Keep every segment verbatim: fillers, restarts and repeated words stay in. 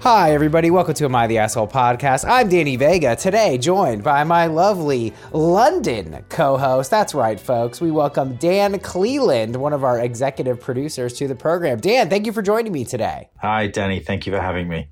Hi, everybody. Welcome to Am I the Asshole podcast. I'm Danny Vega, today joined by my lovely London co-host. That's right, folks. We welcome Dan Cleland, one of our executive producers, to the program. Dan, thank you for joining me today. Hi, Danny. Thank you for having me.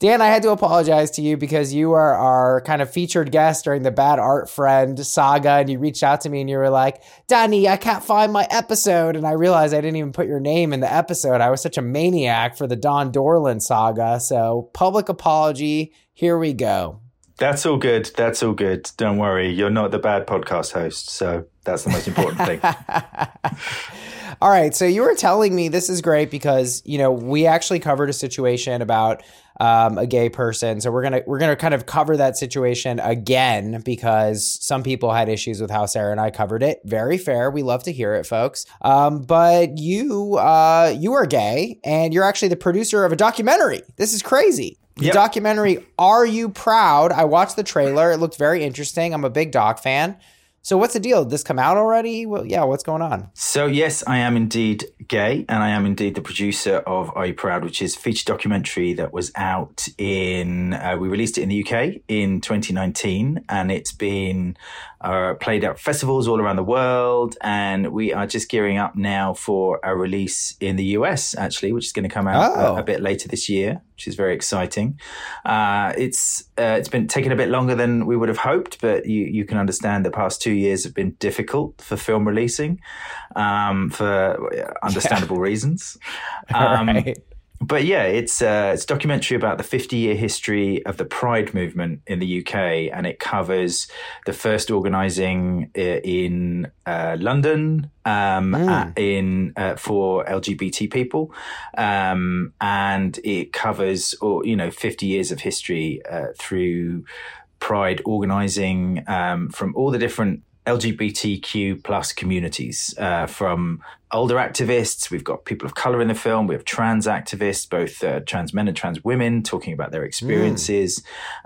Dan, I had to apologize to you because you are our kind of featured guest during the Bad Art Friend saga, and you reached out to me and you were like, Danny, I can't find my episode. And I realized I didn't even put your name in the episode. I was such a maniac for the Don Dorland saga. So public apology. Here we go. That's all good. That's all good. Don't worry. You're not the bad podcast host. So that's the most important thing. All right. So you were telling me, this is great because, you know, we actually covered a situation about um, a gay person. So we're going to we're going to kind of cover that situation again, because some people had issues with how Sarah and I covered it. Very fair. We love to hear it, folks. Um, but you uh, you are gay, and you're actually the producer of a documentary. This is crazy. The yep. documentary, Are You Proud? I watched the trailer. It looked very interesting. I'm a big doc fan. So what's the deal? Did this come out already? Well, yeah, what's going on? So yes, I am indeed gay, and I am indeed the producer of Are You Proud?, which is a feature documentary that was out in, uh, we released it in the U K in twenty nineteen, and it's been uh, played at festivals all around the world, and we are just gearing up now for a release in the U S, actually, which is going to come out oh. a, a bit later this year, which is very exciting. Uh, it's uh, it's been taking a bit longer than we would have hoped, but you, you can understand the past two years have been difficult for film releasing um, for understandable yeah. reasons. Um, right. But yeah, it's, uh, it's a documentary about the fifty-year history of the Pride movement in the U K, and it covers the first organising in uh, London um, mm. in uh, for L G B T people, um, and it covers, or you know, fifty years of history uh, through Pride organising um, from all the different L G B T Q plus communities, uh, from older activists. We've got people of color in the film. We have trans activists, both uh, trans men and trans women, talking about their experiences.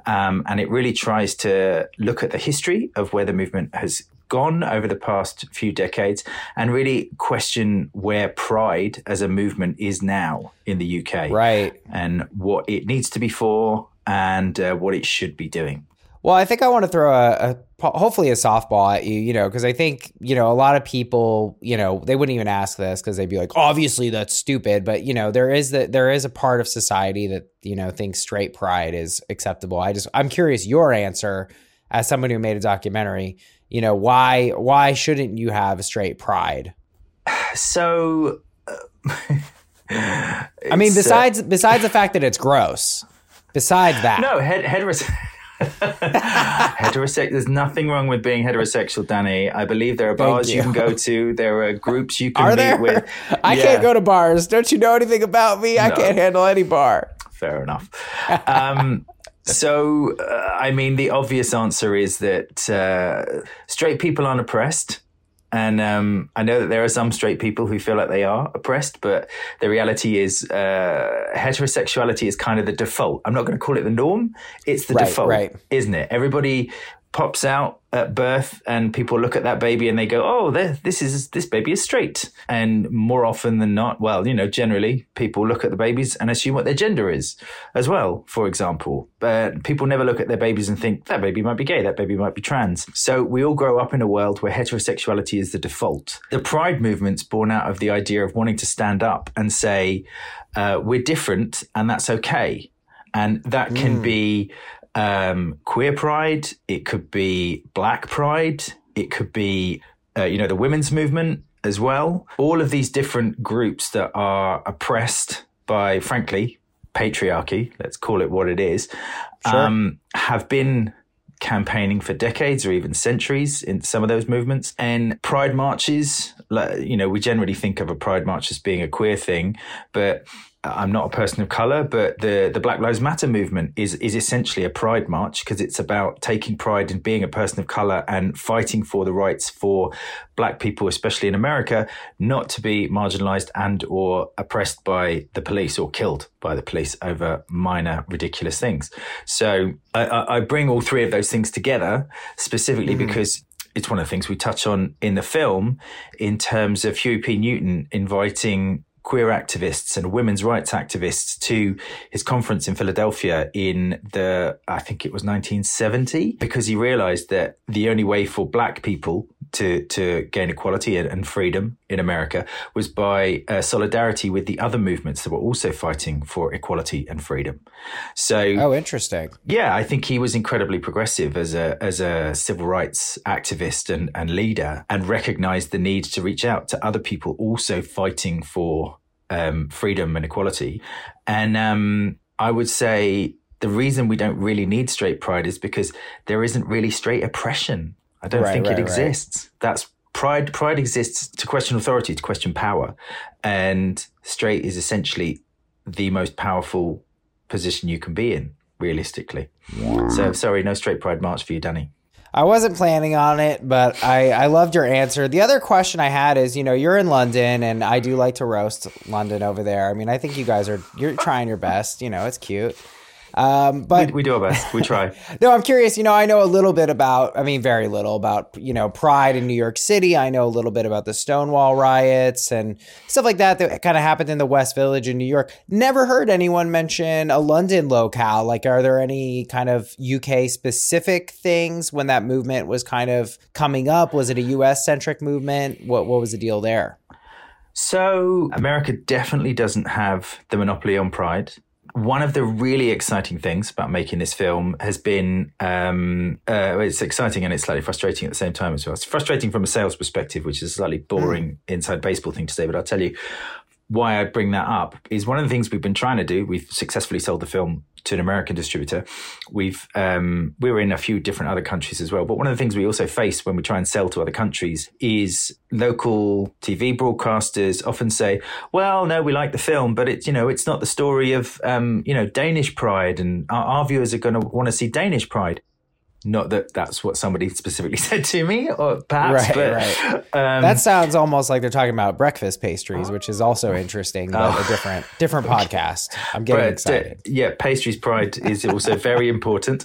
Mm. Um, and it really tries to look at the history of where the movement has gone over the past few decades, and really question where Pride as a movement is now in the U K. Right. And what it needs to be for, and uh, what it should be doing. Well, I think I want to throw a, a hopefully a softball at you, you know, because I think, you know, a lot of people, you know, they wouldn't even ask this because they'd be like, obviously that's stupid. But, you know, there is that there is a part of society that, you know, thinks straight pride is acceptable. I just I'm curious your answer as someone who made a documentary, you know, why why shouldn't you have straight pride? So, uh, I mean, besides uh... besides the fact that it's gross, besides that, no, head heterosexual. Heterosexual. There's nothing wrong with being heterosexual, Danny. I believe there are bars you. you can go to. There are groups you can are meet there? with. I yeah. can't go to bars. Don't you know anything about me? No. I can't handle any bar. Fair enough. Um, so, uh, I mean, the obvious answer is that uh, straight people aren't oppressed. And um, I know that there are some straight people who feel like they are oppressed, but the reality is uh, heterosexuality is kind of the default. I'm not going to call it the norm. It's the right, default, right. isn't it? Everybody pops out at birth, and people look at that baby and they go, oh, this is this baby is straight. And more often than not, well, you know, generally people look at the babies and assume what their gender is as well, for example. But uh, people never look at their babies and think, that baby might be gay, that baby might be trans. So we all grow up in a world where heterosexuality is the default. The Pride movement's born out of the idea of wanting to stand up and say, uh, we're different and that's okay. And that can mm. be... Um, queer pride, it could be black pride, it could be, uh, you know, the women's movement as well. All of these different groups that are oppressed by, frankly, patriarchy, let's call it what it is, sure. um, have been campaigning for decades or even centuries in some of those movements. And pride marches, you know, we generally think of a pride march as being a queer thing, but... I'm not a person of color, but the, the Black Lives Matter movement is is essentially a pride march, because it's about taking pride in being a person of color and fighting for the rights for black people, especially in America, not to be marginalized and or oppressed by the police or killed by the police over minor, ridiculous things. So I, I bring all three of those things together specifically mm. because it's one of the things we touch on in the film in terms of Huey P. Newton inviting queer activists and women's rights activists to his conference in Philadelphia in the, I think it was nineteen seventy, because he realized that the only way for black people to, to gain equality and freedom in America was by uh, solidarity with the other movements that were also fighting for equality and freedom. So, oh, interesting. Yeah, I think he was incredibly progressive as a as a civil rights activist and, and leader, and recognized the need to reach out to other people also fighting for Um, freedom and equality. And um, I would say the reason we don't really need straight pride is because there isn't really straight oppression. I don't right, think right, it exists. Right. That's pride. Pride exists to question authority, to question power. And straight is essentially the most powerful position you can be in, realistically. Yeah. So sorry, no straight pride march for you, Danny. I wasn't planning on it, but I, I loved your answer. The other question I had is, you know, you're in London, and I do like to roast London over there. I mean, I think you guys are, you're trying your best. You know, it's cute. Um, but we, we do our best. We try. No, I'm curious. You know, I know a little bit about, I mean, very little about, you know, Pride in New York City. I know a little bit about the Stonewall riots and stuff like that that kind of happened in the West Village in New York. Never heard anyone mention a London locale. Like, are there any kind of U K specific things when that movement was kind of coming up? Was it a U S centric movement? What What was the deal there? So America definitely doesn't have the monopoly on Pride. One of the really exciting things about making this film has been, um, uh, it's exciting and it's slightly frustrating at the same time as well. It's frustrating from a sales perspective, which is a slightly boring mm. inside baseball thing to say, but I'll tell you why I bring that up is one of the things we've been trying to do. We've successfully sold the film to an American distributor. We've, um, we were in a few different other countries as well. But one of the things we also face when we try and sell to other countries is local T V broadcasters often say, well, no, we like the film, but it's, you know, it's not the story of, um, you know, Danish pride, and our, our viewers are going to want to see Danish pride. Not that that's what somebody specifically said to me, or perhaps. Right, but, right. Um, that sounds almost like they're talking about breakfast pastries, which is also interesting, but oh, a different different okay. podcast. I'm getting but, excited. Uh, yeah, pastries pride is also very important.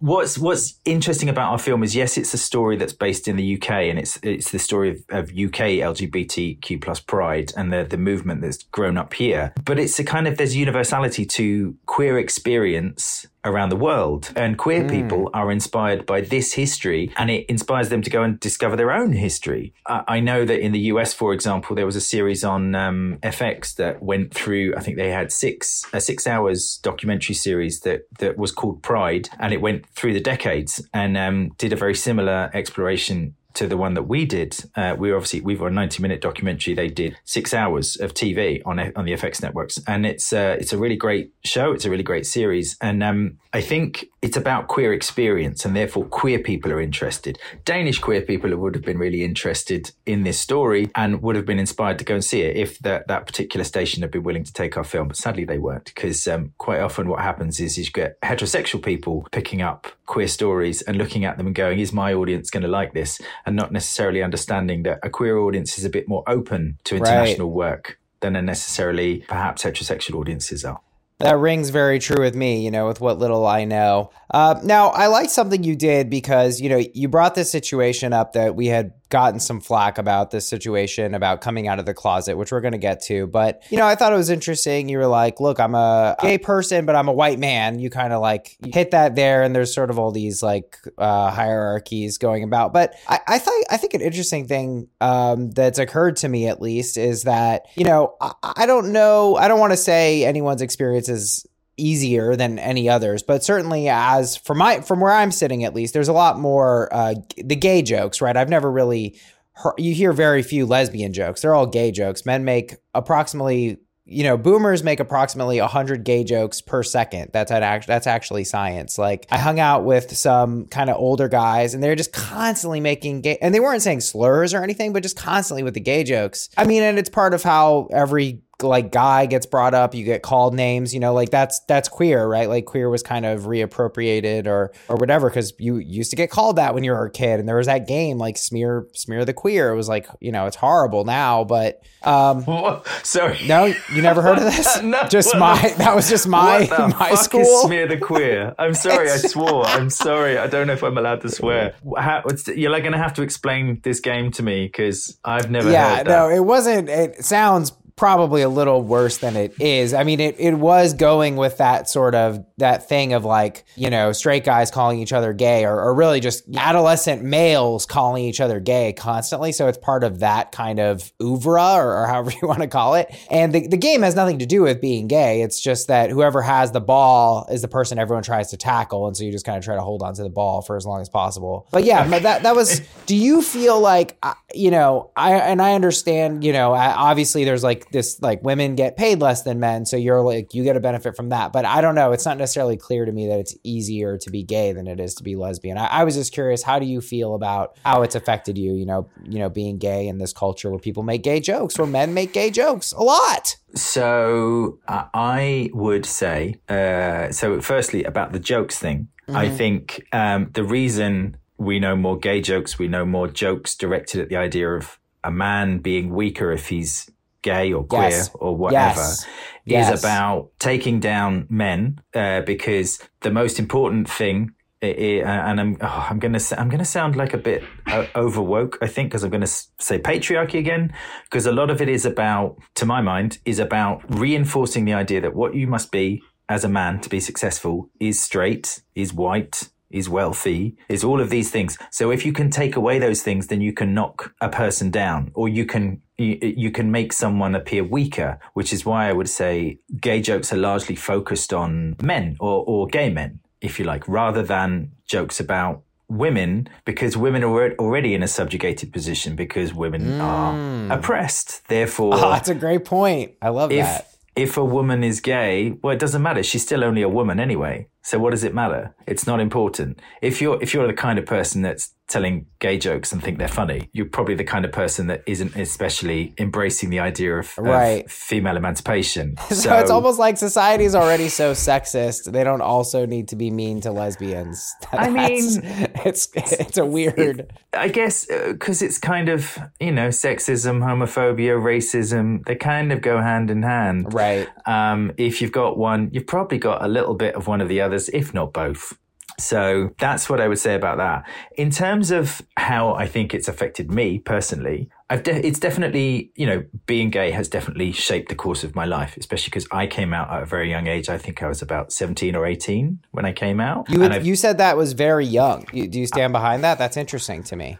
What's What's interesting about our film is, yes, it's a story that's based in the U K, and it's it's the story of, of U K L G B T Q plus pride and the the movement that's grown up here. But it's a kind of, there's universality to queer experience around the world, and queer mm. people are inspired by this history, and it inspires them to go and discover their own history. I, I know that in the U S, for example, there was a series on um, F X that went through, I think they had six a six hours documentary series that that was called Pride, and it went through the decades and um, did a very similar exploration to the one that we did. Uh, we obviously we've got a ninety minute documentary. They did six hours of T V on on the F X networks, and it's uh, it's a really great show. It's a really great series, and um, I think it's about queer experience, and therefore queer people are interested. Danish queer people would have been really interested in this story and would have been inspired to go and see it if that that particular station had been willing to take our film, but sadly they weren't, because um, quite often what happens is you get heterosexual people picking up queer stories and looking at them and going, is my audience going to like this? And not necessarily understanding that a queer audience is a bit more open to international right. work than a necessarily perhaps heterosexual audiences are. That rings very true with me, you know, with what little I know. Uh, now, I like something you did because, you know, you brought this situation up that we had gotten some flack about, this situation about coming out of the closet, which we're going to get to. But, you know, I thought it was interesting. You were like, look, I'm a gay person, but I'm a white man. You kind of like hit that there. And there's sort of all these like uh, hierarchies going about. But I, I, th- I think an interesting thing um, that's occurred to me, at least, is that, you know, I, I don't know. I don't want to say anyone's experience is easier than any others, but certainly as from my from where I'm sitting, at least, there's a lot more uh the gay jokes, right? I've never really heard, you hear very few lesbian jokes. They're all gay jokes. Men make approximately, you know, boomers make approximately one hundred gay jokes per second. That's act- that's actually science. Like, I hung out with some kind of older guys and they're just constantly making gay, and they weren't saying slurs or anything, but just constantly with the gay jokes. I mean, and it's part of how every like guy gets brought up, you get called names, you know, like that's, that's queer, right? Like queer was kind of reappropriated or, or whatever. Cause you used to get called that when you were a kid. And there was that game, like smear, smear the queer. It was like, you know, it's horrible now, but, um, what? Sorry. No, you never heard of this? No, just what, my, that was just my, my school. Smear the queer. I'm sorry. I swore. I'm sorry. I don't know if I'm allowed to swear. How, you're like going to have to explain this game to me. Cause I've never yeah, heard that. No, it wasn't, it sounds probably a little worse than it is. I mean, it, it was going with that sort of that thing of like, you know, straight guys calling each other gay or, or really just adolescent males calling each other gay constantly. So it's part of that kind of oeuvre or, or however you want to call it. And the, the game has nothing to do with being gay. It's just that whoever has the ball is the person everyone tries to tackle. And so you just kind of try to hold on to the ball for as long as possible. But yeah, that, that was, do you feel like, you know, I, and I understand, you know, I, obviously there's like, this like women get paid less than men, so you're like you get a benefit from that, but I don't know, it's not necessarily clear to me that it's easier to be gay than it is to be lesbian. I, I was just curious, how do you feel about how it's affected you you know you know being gay in this culture where people make gay jokes, where men make gay jokes a lot? So uh, I would say uh so firstly about the jokes thing, mm-hmm. I think um the reason we know more gay jokes, we know more jokes directed at the idea of a man being weaker if he's gay or queer, yes. or whatever, yes. is yes. about taking down men, uh, because the most important thing, it, it, and I'm oh, I'm gonna I'm gonna sound like a bit uh, overwoke, I think, because I'm gonna say patriarchy again, because a lot of it is about, to my mind, is about reinforcing the idea that what you must be as a man to be successful is straight, is white, is wealthy, is all of these things. So if you can take away those things, then you can knock a person down, or you can you, you can make someone appear weaker, which is why I would say gay jokes are largely focused on men or, or gay men, if you like, rather than jokes about women, because women are already in a subjugated position because women mm. are oppressed. Therefore... Oh, that's a great point. I love if, that. If a woman is gay, well, it doesn't matter. She's still only a woman anyway. So what does it matter? It's not important. If you're if you're the kind of person that's telling gay jokes and think they're funny, you're probably the kind of person that isn't especially embracing the idea of, right. of female emancipation. So, so it's almost like society is already so sexist. They don't also need to be mean to lesbians. That's, I mean, it's it's a weird. It, I guess because uh, it's kind of, you know, sexism, homophobia, racism. They kind of go hand in hand, right? Um, if you've got one, you've probably got a little bit of one of the other, if not both. So that's what I would say about that. In terms of how I think it's affected me personally, I've de- it's definitely, you know, being gay has definitely shaped the course of my life, especially because I came out at a very young age. I think I was about seventeen or eighteen when I came out. You, would, you said that was very young. You, do you stand I, behind that? That's interesting to me.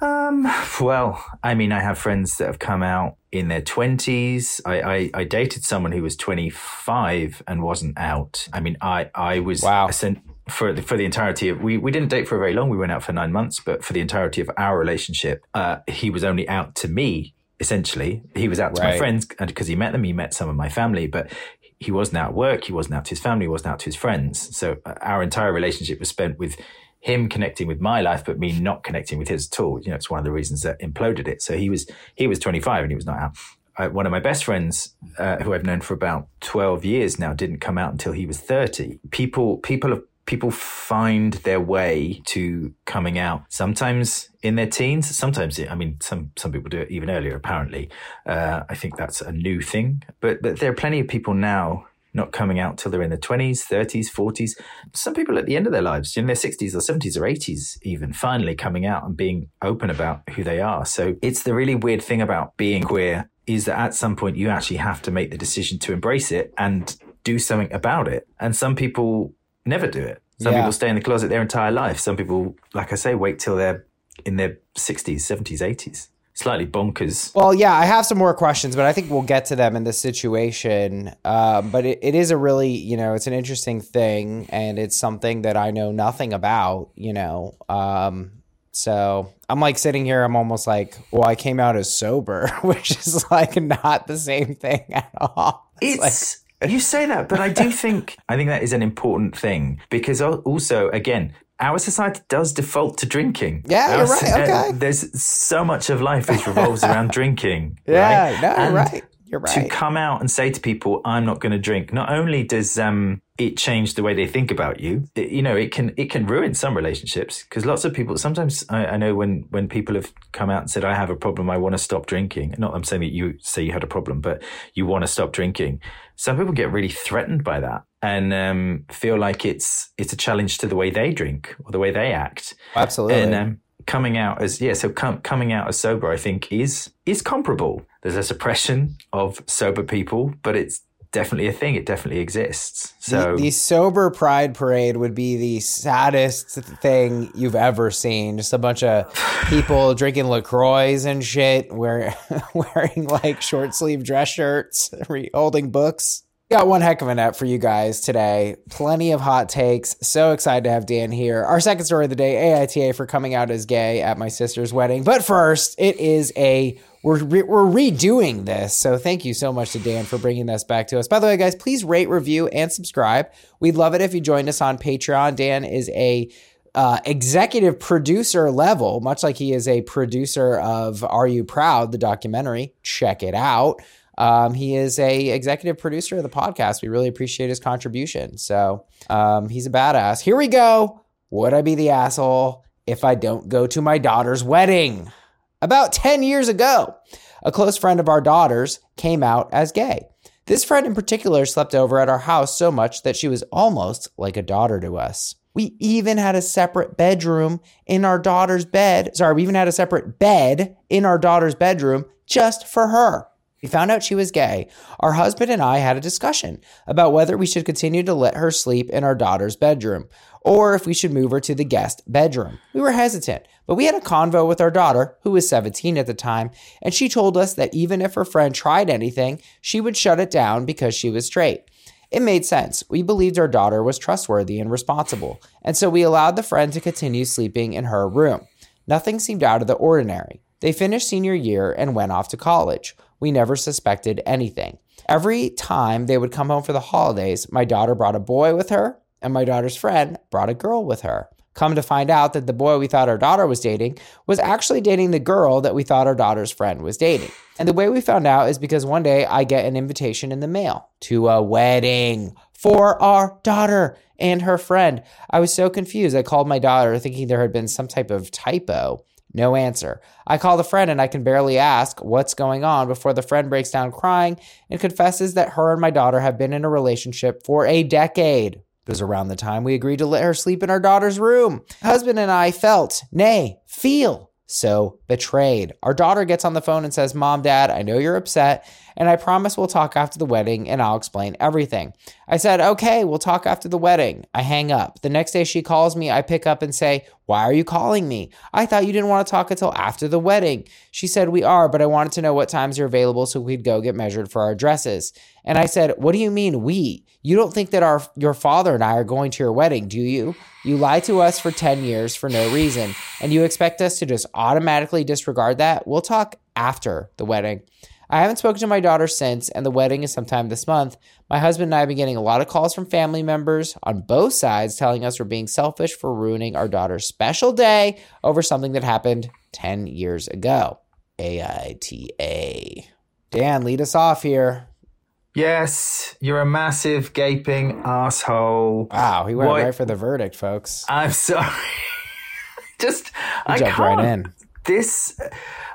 Um, well, I mean, I have friends that have come out in their twenties. I, I, I dated someone who was twenty-five and wasn't out. I mean, I, I was wow. sent for the, for the entirety of, we, we didn't date for very long. We went out for nine months, but for the entirety of our relationship, uh, he was only out to me, essentially. He was out to right. my friends because he met them. He met some of my family, but he wasn't out at work. He wasn't out to his family. He wasn't out to his friends. So our entire relationship was spent with him connecting with my life, but me not connecting with his at all. You know, it's one of the reasons that imploded it. So he was he was twenty-five and he was not out. I, one of my best friends, uh, who I've known for about twelve years now, didn't come out until he was thirty. People people people find their way to coming out sometimes in their teens. Sometimes, I mean, some some people do it even earlier. Apparently, uh, I think that's a new thing. But but there are plenty of people now. not coming out till they're in their twenties, thirties, forties. Some people at the end of their lives, in their sixties or seventies or eighties even, finally coming out and being open about who they are. So it's the really weird thing about being queer is that at some point you actually have to make the decision to embrace it and do something about it. And some people never do it. Some yeah. people stay in the closet their entire life. Some people, like I say, wait till they're in their sixties, seventies, eighties. Slightly bonkers. Well, yeah, I have some more questions, but I think we'll get to them in this situation. Uh, but it, it is a really, you know, it's an interesting thing, and it's something that I know nothing about, you know. Um, so I'm like sitting here, I'm almost like, well, I came out as sober, which is like not the same thing at all. It's... it's- like- You say that, but I do think, I think that is an important thing because also, again, our society does default to drinking. Yeah, our, you're right. Okay. Uh, there's so much of life which revolves around drinking. Yeah, right? no, and you're right. You're right. To come out and say to people, I'm not going to drink, not only does um, it change the way they think about you, it, you know, it can it can ruin some relationships because lots of people, sometimes I, I know when, when people have come out and said, I have a problem, I want to stop drinking. Not I'm saying that you say you had a problem, but you want to stop drinking. Some people get really threatened by that and um, feel like it's it's a challenge to the way they drink or the way they act. Absolutely. And, um, Coming out as, yeah, so com- coming out as sober, I think, is is comparable. There's a suppression of sober people, but it's definitely a thing. It definitely exists. So the, the sober pride parade would be the saddest thing you've ever seen. Just a bunch of people drinking LaCroix and shit, wearing, wearing like short sleeve dress shirts, holding books. Got one heck of an app for you guys today. Plenty of hot takes. So excited to have Dan here. Our second story of the day, A I T A for coming out as gay at my sister's wedding. But first, it is a, we're re- we're redoing this. So thank you so much to Dan for bringing this back to us. By the way, guys, please rate, review, and subscribe. We'd love it if you joined us on Patreon. Dan is a Uh, executive producer level, much like he is a producer of Are You Proud, the documentary. Check it out. Um, he is a executive producer of the podcast. We really appreciate his contribution. So um, he's a badass. Here we go. Would I be the asshole if I don't go to my daughter's wedding? About ten years ago, a close friend of our daughter's came out as gay. This friend in particular slept over at our house so much that she was almost like a daughter to us. We even had a separate bedroom in our daughter's bed. Sorry, we even had a separate bed in our daughter's bedroom just for her. We found out she was gay. Our husband and I had a discussion about whether we should continue to let her sleep in our daughter's bedroom or if we should move her to the guest bedroom. We were hesitant, but we had a convo with our daughter, who was seventeen at the time, and she told us that even if her friend tried anything, she would shut it down because she was straight. It made sense. We believed our daughter was trustworthy and responsible, and so we allowed the friend to continue sleeping in her room. Nothing seemed out of the ordinary. They finished senior year and went off to college. We never suspected anything. Every time they would come home for the holidays, my daughter brought a boy with her, and my daughter's friend brought a girl with her. Come to find out that the boy we thought our daughter was dating was actually dating the girl that we thought our daughter's friend was dating. And the way we found out is because one day I get an invitation in the mail to a wedding for our daughter and her friend. I was so confused. I called my daughter thinking there had been some type of typo. No answer. I call the friend and I can barely ask what's going on before the friend breaks down crying and confesses that her and my daughter have been in a relationship for a decade. It was around the time we agreed to let her sleep in our daughter's room. Husband and I felt, nay, feel so betrayed. Our daughter gets on the phone and says, Mom, Dad, I know you're upset, and I promise we'll talk after the wedding and I'll explain everything. I said, okay, we'll talk after the wedding. I hang up. The next day she calls me. I pick up and say, why are you calling me? I thought you didn't want to talk until after the wedding. She said, we are, but I wanted to know what times you're available so we'd go get measured for our dresses. And I said, what do you mean we? You don't think that our your father and I are going to your wedding, do you? You lied to us for ten years for no reason, and you expect us to just automatically disregard that? We'll talk after the wedding. I haven't spoken to my daughter since, and the wedding is sometime this month. My husband and I have been getting a lot of calls from family members on both sides telling us we're being selfish for ruining our daughter's special day over something that happened ten years ago. A I T A. Dan, lead us off here. Yes, you're a massive gaping asshole. Wow, he went what? Right for the verdict, folks. I'm sorry. Just, I jumped can't. Right in. This,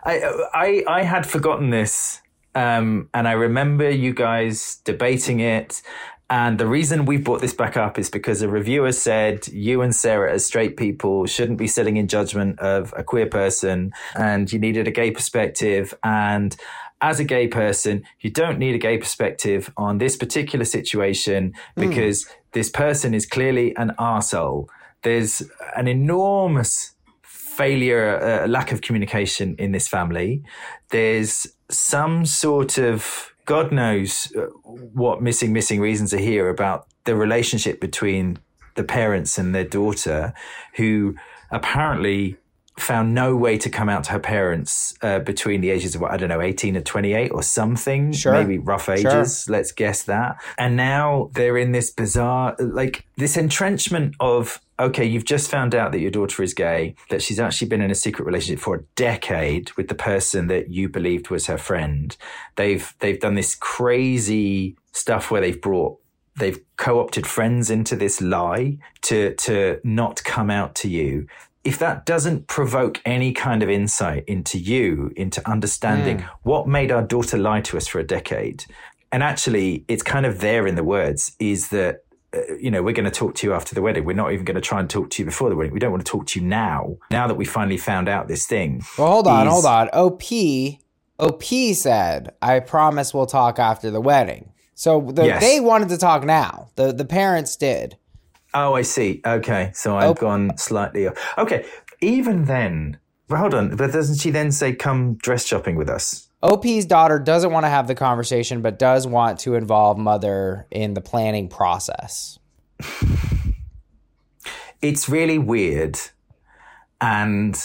I, I, I had forgotten this, um, and I remember you guys debating it, And the reason we've brought this back up is because a reviewer said, you and Sarah as straight people shouldn't be sitting in judgment of a queer person, and you needed a gay perspective. And as a gay person, you don't need a gay perspective on this particular situation because mm. this person is clearly an arsehole. There's an enormous failure, uh, lack of communication in this family. There's some sort of, God knows what missing, missing reasons are here about the relationship between the parents and their daughter, who apparently found no way to come out to her parents uh, between the ages of, what, I don't know, eighteen and twenty-eight or something, sure. maybe rough ages, sure. let's guess that. And now they're in this bizarre, like this entrenchment of, okay, you've just found out that your daughter is gay, that she's actually been in a secret relationship for a decade with the person that you believed was her friend. They've they've done this crazy stuff where they've brought, they've co-opted friends into this lie to to not come out to you. If that doesn't provoke any kind of insight into you, into understanding mm. what made our daughter lie to us for a decade, and actually it's kind of there in the words, is that, uh, you know, we're going to talk to you after the wedding. We're not even going to try and talk to you before the wedding. We don't want to talk to you now, now that we finally found out this thing. Well, hold on, is- hold on. O P, O P said, I promise we'll talk after the wedding. So the, yes. they wanted to talk now. The, the parents did. Oh, I see. Okay, so I've oh. gone slightly off. Okay, even then, well, hold on, but doesn't she then say, come dress shopping with us? O P's daughter doesn't want to have the conversation, but does want to involve mother in the planning process. It's really weird. And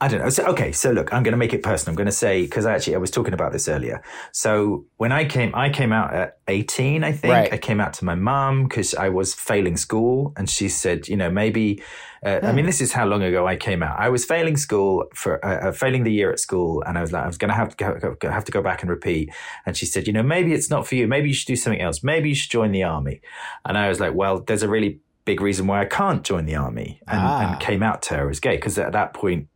I don't know. So, okay, so look, I'm going to make it personal. I'm going to say, because actually I was talking about this earlier. So when I came, I came out at eighteen, I think. Right. I came out to my mum because I was failing school. And she said, you know, maybe, uh, mm. I mean, this is how long ago I came out. I was failing school for, uh, failing the year at school. And I was like, I was going to have to go, have to go back and repeat. And she said, you know, maybe it's not for you. Maybe you should do something else. Maybe you should join the army. And I was like, well, there's a really big reason why I can't join the army. And, ah. and came out to her as gay, because at that point,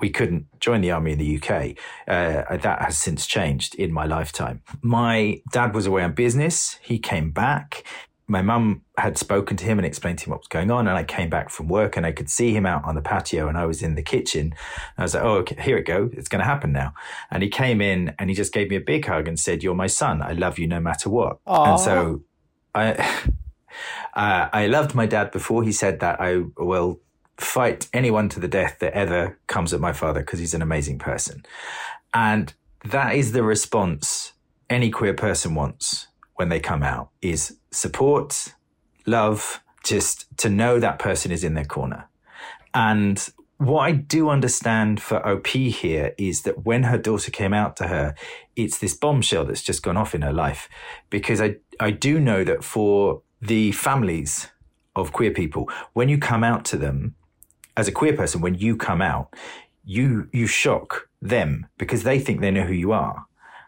we couldn't join the army in the U K. Uh, that has since changed in my lifetime. My dad was away on business. He came back. My mum had spoken to him and explained to him what was going on. And I came back from work and I could see him out on the patio and I was in the kitchen. I was like, oh, okay, here it go. It's going to happen now. And he came in and he just gave me a big hug and said, you're my son. I love you no matter what. Aww. And so I, uh, I loved my dad before he said that. I will fight anyone to the death that ever comes at my father because he's an amazing person. And that is the response any queer person wants when they come out, is support, love, just to know that person is in their corner. And what I do understand for O P here is that when her daughter came out to her, it's this bombshell that's just gone off in her life, because I, I do know that for the families of queer people, when you come out to them, as a queer person, when you come out, you you shock them because they think they know who you are.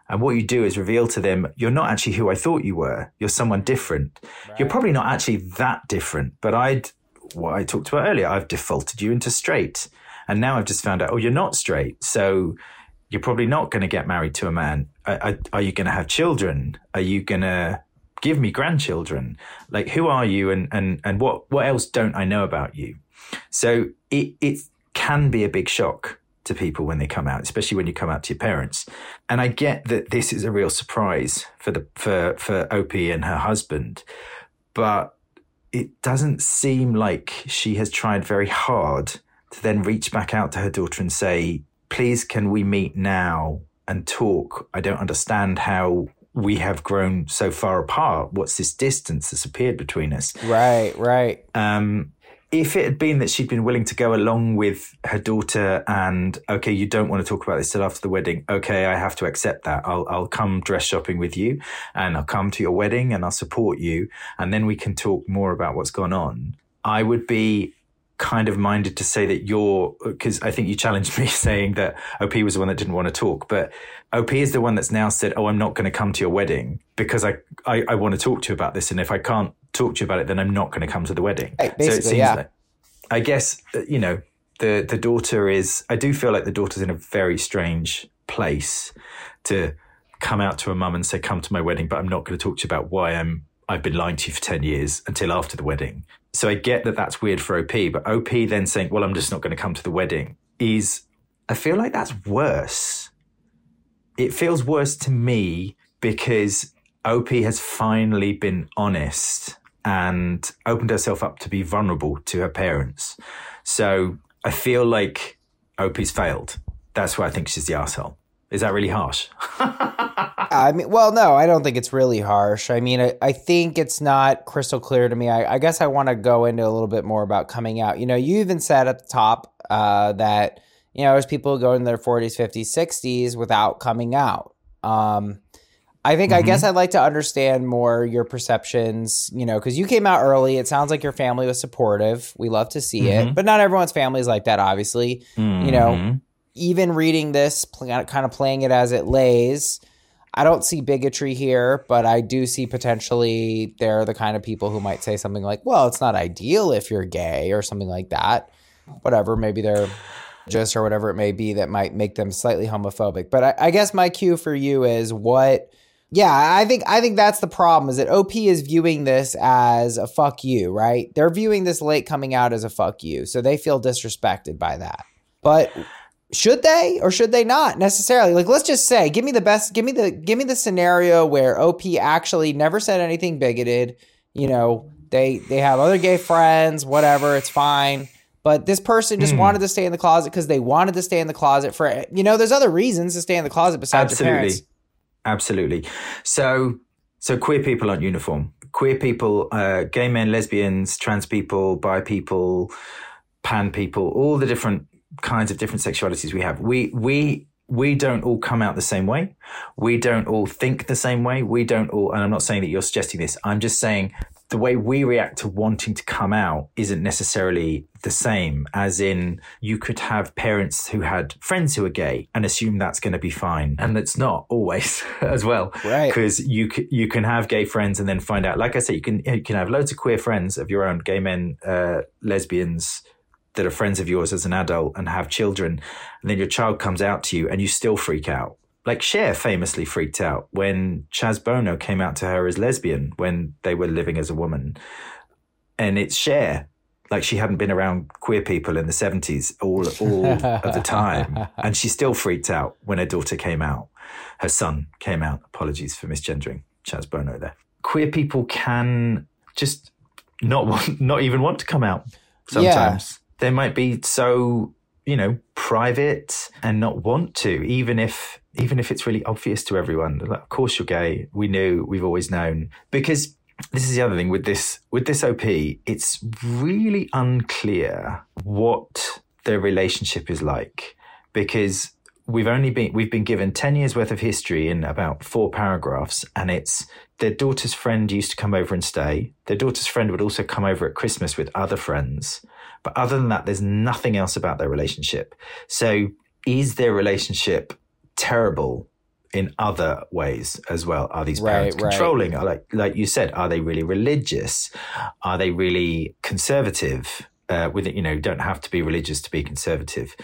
And what you do is reveal to them, you're not actually who I thought you were. You're someone different. Right. You're probably not actually that different, but I'd, what I talked about earlier, I've defaulted you into straight. And now I've just found out, oh, you're not straight. So you're probably not going to get married to a man. Are, are, are you going to have children? Are you going to give me grandchildren? Like, who are you? And, and, and what, what else don't I know about you? So it, it can be a big shock to people when they come out, especially when you come out to your parents. And I get that this is a real surprise for the, for, for Opie and her husband, but it doesn't seem like she has tried very hard to then reach back out to her daughter and say, please, can we meet now and talk? I don't understand how we have grown so far apart. What's this distance that's appeared between us? Right, right. Um, if it had been that she'd been willing to go along with her daughter and, okay, you don't want to talk about this till after the wedding. Okay, I have to accept that. I'll, I'll come dress shopping with you and I'll come to your wedding and I'll support you. And then we can talk more about what's gone on. I would be kind of minded to say that you're, because I think you challenged me saying that O P was the one that didn't want to talk, but O P is the one that's now said, oh, I'm not going to come to your wedding because I, I, I want to talk to you about this. And if I can't talk to you about it, then I'm not going to come to the wedding. Right, so it seems yeah. like, I guess, you know, the, the daughter is, I do feel like the daughter's in a very strange place to come out to her mum and say, come to my wedding, but I'm not going to talk to you about why I'm I've been lying to you for ten years until after the wedding. So I get that that's weird for O P, but O P then saying, well, I'm just not going to come to the wedding is, I feel like that's worse. It feels worse to me because O P has finally been honest and opened herself up to be vulnerable to her parents. So I feel like O P's failed. That's why I think she's the asshole. Is that really harsh? I mean, well, no, I don't think it's really harsh. I mean, I, I think it's not crystal clear to me. I, I guess I want to go into a little bit more about coming out. You know, you even said at the top uh, that, you know, there's people who go in their forties, fifties, sixties without coming out. Um, I think, mm-hmm. I guess I'd like to understand more your perceptions, you know, because you came out early. It sounds like your family was supportive. We love to see mm-hmm. it, but not everyone's family is like that, obviously, mm-hmm. you know. Even reading this, kind of playing it as it lays, I don't see bigotry here, but I do see potentially they're the kind of people who might say something like, well, it's not ideal if you're gay or something like that. Whatever, maybe they're just or whatever it may be that might make them slightly homophobic. But I, I guess my cue for you is what... Yeah, I think I think that's the problem is that O P is viewing this as a fuck you, right? They're viewing this late coming out as a fuck you, so they feel disrespected by that. But... should they or should they not necessarily? Like, let's just say, give me the best, give me the, give me the scenario where O P actually never said anything bigoted. You know, they, they have other gay friends, whatever, it's fine. But this person just mm. wanted to stay in the closet because they wanted to stay in the closet for, you know, there's other reasons to stay in the closet besides Absolutely. Your parents. Absolutely. So, so queer people aren't uniform. Queer people, uh, gay men, lesbians, trans people, bi people, pan people, all the different kinds of different sexualities we have. We we we don't all come out the same way. We don't all think the same way. We don't all, and I'm not saying that you're suggesting this. I'm just saying the way we react to wanting to come out isn't necessarily the same, as in you could have parents who had friends who are gay and assume that's going to be fine. And it's not always as well. Right. Because you, you can have gay friends and then find out, like I said, you can, you can have loads of queer friends of your own, gay men, uh, lesbians, that are friends of yours as an adult and have children, and then your child comes out to you and you still freak out. Like Cher famously freaked out when Chaz Bono came out to her as lesbian when they were living as a woman. And it's Cher. Like, she hadn't been around queer people in the seventies all, all of the time. And she still freaked out when her daughter came out. Her son came out. Apologies for misgendering Chaz Bono there. Queer people can just not want, not even want to come out sometimes. Yeah. They might be so, you know, private and not want to, even if even if it's really obvious to everyone. Like, of course you're gay. We knew. We've always known. Because this is the other thing with this with this O P, it's really unclear what their relationship is like, because we've only been we've been given ten years worth of history in about four paragraphs, and it's their daughter's friend used to come over and stay. Their daughter's friend would also come over at Christmas with other friends. But other than that, there's nothing else about their relationship. So is their relationship terrible in other ways as well? Are these parents right, controlling? Right. Like like you said, are they really religious? Are they really conservative? Uh, with it, you know, you don't have to be religious to be conservative.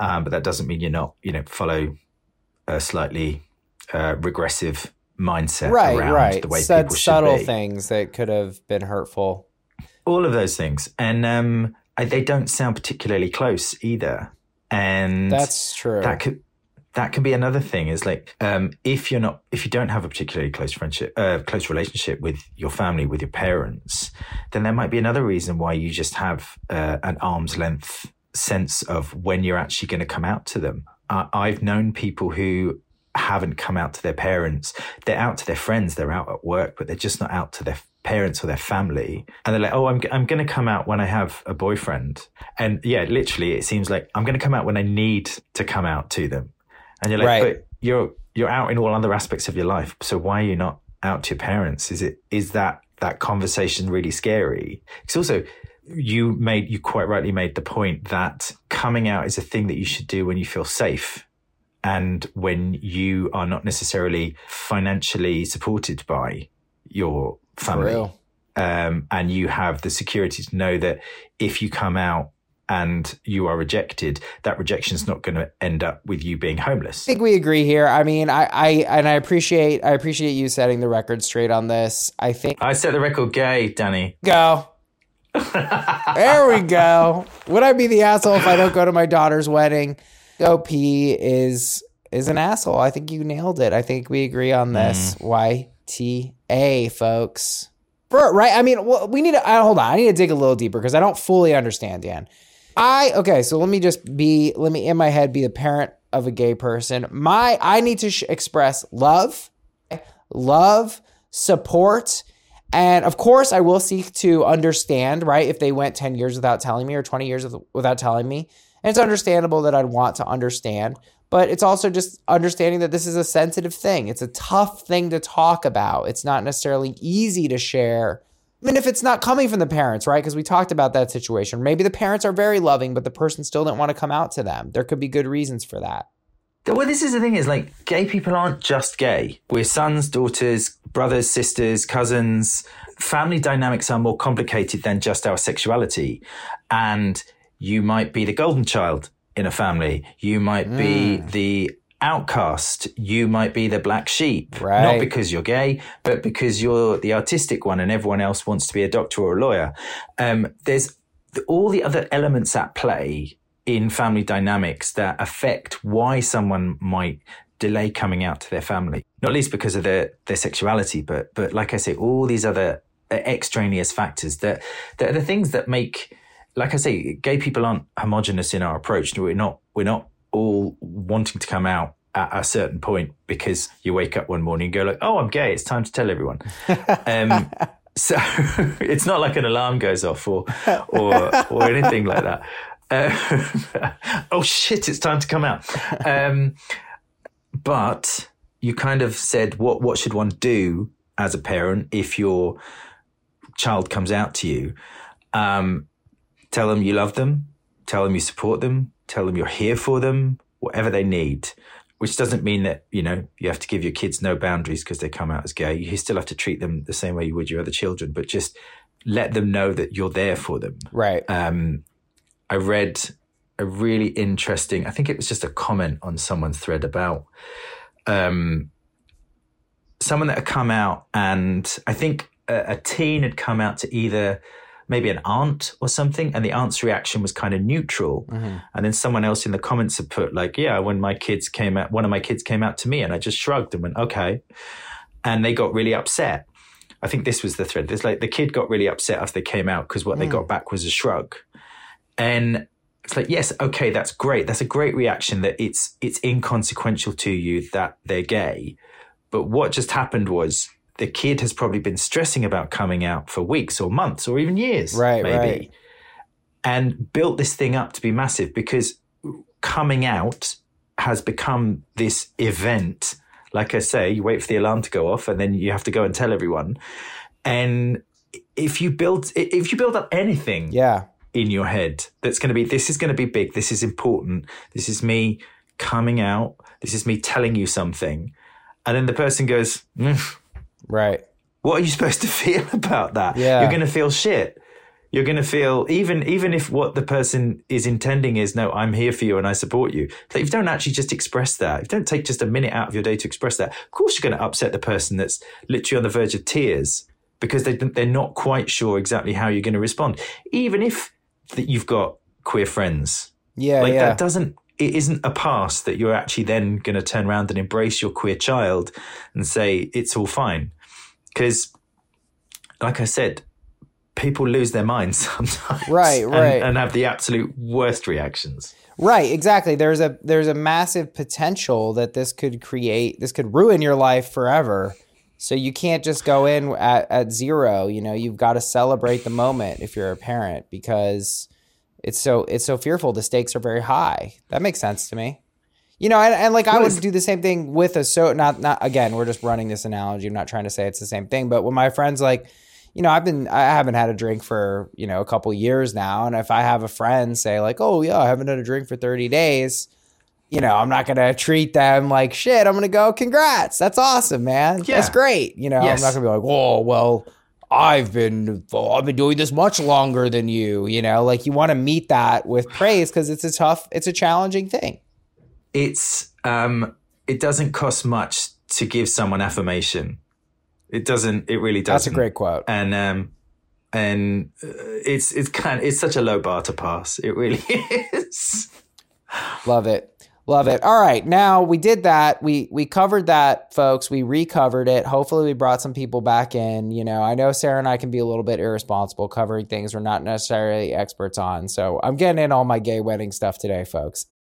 Um, but that doesn't mean you're not, you know, follow a slightly uh, regressive mindset right, around right. the way Said people should subtle be. Things that could have been hurtful. All of those things. And... um they don't sound particularly close either, and that's true. That could that can be another thing. Is like um, if you're not if you don't have a particularly close friendship, uh, close relationship with your family, with your parents, then there might be another reason why you just have uh, an arm's length sense of when you're actually going to come out to them. Uh, I've known people who haven't come out to their parents. They're out to their friends. They're out at work, but they're just not out to their parents or their family, and they're like, oh, I'm I'm going to come out when I have a boyfriend. And yeah, literally, it seems like I'm going to come out when I need to come out to them. And you're like, right. but you're you're out in all other aspects of your life. So why are you not out to your parents? Is it is that that conversation really scary? It's also you made you quite rightly made the point that coming out is a thing that you should do when you feel safe and when you are not necessarily financially supported by your family, um, and you have the security to know that if you come out and you are rejected, that rejection's not going to end up with you being homeless. I think we agree here. I mean, I, I and I appreciate I appreciate you setting the record straight on this. I think I set the record gay, Danny. Go. There we go. Would I be the asshole if I don't go to my daughter's wedding? O P is is an asshole. I think you nailed it. I think we agree on this. Mm. Y T A, folks. Bert, right? I mean, we need to – hold on. I need to dig a little deeper because I don't fully understand, Dan. I – okay, so let me just be – let me, in my head, be the parent of a gay person. My – I need to sh- express love, love, support. And, of course, I will seek to understand, right, if they went ten years without telling me or twenty years without telling me. And it's understandable that I'd want to understand. But it's also just understanding that this is a sensitive thing. It's a tough thing to talk about. It's not necessarily easy to share. I mean, if it's not coming from the parents, right? Because we talked about that situation. Maybe the parents are very loving, but the person still didn't want to come out to them. There could be good reasons for that. Well, this is the thing is like gay people aren't just gay. We're sons, daughters, brothers, sisters, cousins. Family dynamics are more complicated than just our sexuality. And you might be the golden child in a family. You might be mm. the outcast. You might be the black sheep. Right. Not because you're gay, but because you're the artistic one and everyone else wants to be a doctor or a lawyer. Um, there's all the other elements at play in family dynamics that affect why someone might delay coming out to their family, not least because of their, their sexuality, but but like I say, all these other extraneous factors that, that are the things that make, like I say, gay people aren't homogenous in our approach. We're not we're not all wanting to come out at a certain point because you wake up one morning and go like, oh, I'm gay. It's time to tell everyone. um, so it's not like an alarm goes off or or, or anything like that. Uh, oh, shit, it's time to come out. Um, but you kind of said, what what should one do as a parent if your child comes out to you? Um, tell them you love them. Tell them you support them. Tell them you're here for them, whatever they need, which doesn't mean that, you know, you have to give your kids no boundaries because they come out as gay. You still have to treat them the same way you would your other children, but just let them know that you're there for them. Right. Um I read a really interesting, I think it was just a comment on someone's thread about um, someone that had come out, and I think a, a teen had come out to either maybe an aunt or something, and the aunt's reaction was kind of neutral. Mm-hmm. And then someone else in the comments had put like, yeah, when my kids came out, one of my kids came out to me, and I just shrugged and went, okay. And they got really upset. I think this was the thread. It's like the kid got really upset after they came out because what mm. they got back was a shrug. And it's like, yes, okay, that's great. That's a great reaction that it's it's inconsequential to you that they're gay. But what just happened was the kid has probably been stressing about coming out for weeks or months or even years, right, maybe, right. and built this thing up to be massive because coming out has become this event. Like I say, you wait for the alarm to go off and then you have to go and tell everyone. And if you build if you build up anything, yeah. in your head that's going to be, this is going to be big, this is important, this is me coming out, this is me telling you something, and then the person goes, mm, right, what are you supposed to feel about that? Yeah. You're going to feel shit. You're going to feel, even even if what the person is intending is, no, I'm here for you and I support you, if you don't actually just express that, if you don't take just a minute out of your day to express that, of course you're going to upset the person that's literally on the verge of tears because they, they're not quite sure exactly how you're going to respond, even if that you've got queer friends. Yeah, like yeah. that doesn't, it isn't a pass that you're actually then going to turn around and embrace your queer child and say, it's all fine. Because, like I said, people lose their minds sometimes. Right, right. And, and have the absolute worst reactions. Right, exactly. There's a there's a massive potential that this could create, this could ruin your life forever. So you can't just go in at, at zero, you know, you've got to celebrate the moment if you're a parent because it's so it's so fearful. The stakes are very high. That makes sense to me. You know, and, and like I would do the same thing with a so not not again, we're just running this analogy. I'm not trying to say it's the same thing, but when my friends like, you know, I've been I haven't had a drink for, you know, a couple years now. And if I have a friend say like, oh, yeah, I haven't had a drink for thirty days. You know, I'm not going to treat them like shit. I'm going to go, congrats. That's awesome, man. Yeah. That's great. You know, yes. I'm not going to be like, whoa, well, I've been oh, I've been doing this much longer than you, you know, like you want to meet that with praise because it's a tough, it's a challenging thing. It's um, it doesn't cost much to give someone affirmation. It doesn't. It really doesn't. That's a great quote. And um, and it's it's kind of, it's such a low bar to pass. It really is. Love it. Love it. All right. Now we did that. We we covered that, folks. We recovered it. Hopefully we brought some people back in. You know, I know Sarah and I can be a little bit irresponsible covering things we're not necessarily experts on. So I'm getting in all my gay wedding stuff today, folks.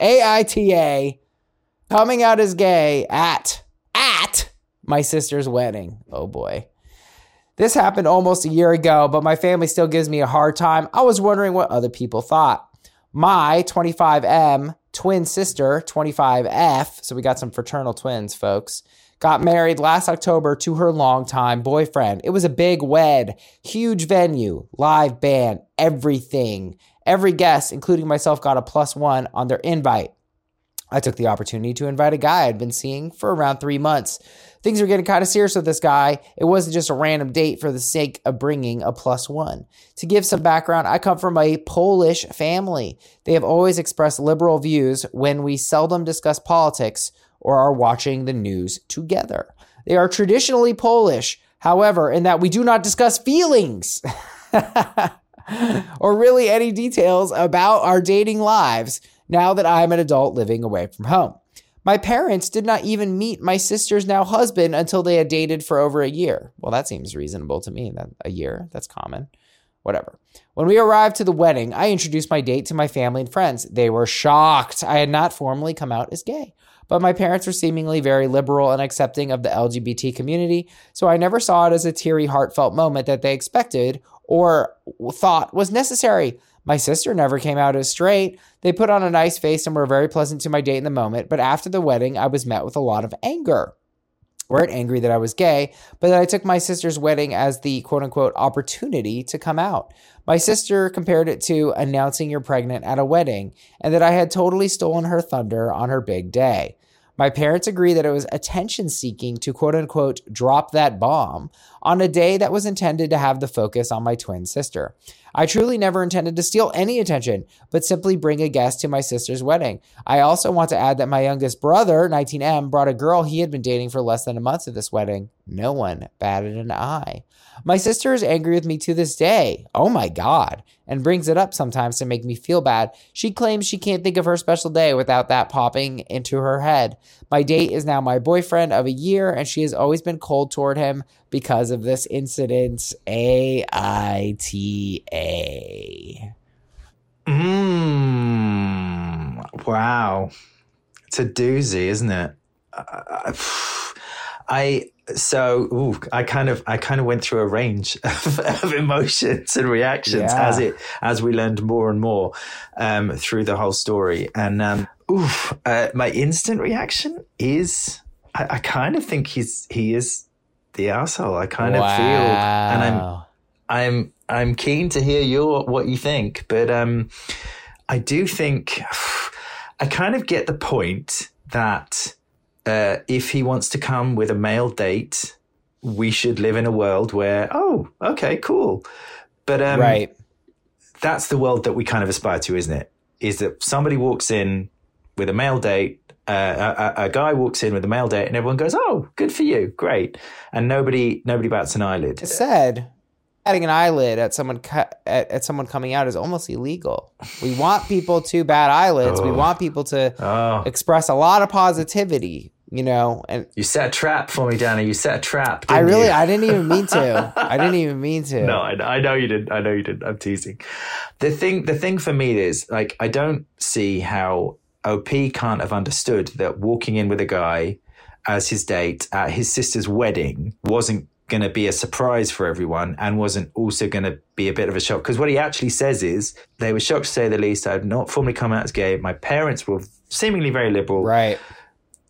A I T A coming out as gay at, at my sister's wedding. Oh boy. This happened almost a year ago, but my family still gives me a hard time. I was wondering what other people thought. My twenty-five M twin sister, twenty-five F, so we got some fraternal twins, folks, got married last October to her longtime boyfriend. It was a big wed, huge venue, live band, everything. Every guest, including myself, got a plus one on their invite. I took the opportunity to invite a guy I'd been seeing for around three months. Things were getting kind of serious with this guy. It wasn't just a random date for the sake of bringing a plus one. To give some background, I come from a Polish family. They have always expressed liberal views when we seldom discuss politics or are watching the news together. They are traditionally Polish, however, in that we do not discuss feelings. or really any details about our dating lives now that I'm an adult living away from home. My parents did not even meet my sister's now husband until they had dated for over a year. Well, that seems reasonable to me. A year, that's common. Whatever. When we arrived to the wedding, I introduced my date to my family and friends. They were shocked. I had not formally come out as gay. But my parents were seemingly very liberal and accepting of the L G B T community, so I never saw it as a teary, heartfelt moment that they expected or thought was necessary. My sister never came out as straight. They put on a nice face and were very pleasant to my date in the moment, but after the wedding, I was met with a lot of anger. They weren't angry that I was gay, but that I took my sister's wedding as the quote-unquote opportunity to come out. My sister compared it to announcing you're pregnant at a wedding, and that I had totally stolen her thunder on her big day. My parents agree that it was attention-seeking to quote-unquote drop that bomb on a day that was intended to have the focus on my twin sister. I truly never intended to steal any attention, but simply bring a guest to my sister's wedding. I also want to add that my youngest brother, nineteen M, brought a girl he had been dating for less than a month to this wedding. No one batted an eye. My sister is angry with me to this day. Oh my God. And brings it up sometimes to make me feel bad. She claims she can't think of her special day without that popping into her head. My date is now my boyfriend of a year, and she has always been cold toward him because of this incident. A I T A. Mmm. Wow. It's a doozy, isn't it? Uh, I... So ooh, I kind of I kind of went through a range of, of emotions and reactions yeah. as it as we learned more and more um, through the whole story. And um, ooh, uh, my instant reaction is I, I kind of think he's he is the asshole. I kind wow. of feel, and I'm I'm I'm keen to hear your what you think, but um, I do think I kind of get the point that. Uh, if he wants to come with a male date, we should live in a world where, oh, okay, cool. But um, right. that's the world that we kind of aspire to, isn't it? Is that somebody walks in with a male date uh, a, a guy walks in with a male date and everyone goes, oh, good for you, great. And nobody nobody bats an eyelid. It's sad. Batting an eyelid at someone cu- at, at someone coming out is almost illegal. We want people to bat eyelids. Oh. We want people to oh. express a lot of positivity, you know. And you set a trap for me, Danny. You set a trap. Didn't I really, you? I didn't even mean to. I didn't even mean to. No, I, I know you didn't. I know you didn't. I'm teasing. The thing, the thing for me is, like, I don't see how O P can't have understood that walking in with a guy as his date at his sister's wedding wasn't going to be a surprise for everyone and wasn't also going to be a bit of a shock. Because what he actually says is, they were shocked to say the least. I have not formally come out as gay. My parents were seemingly very liberal. Right.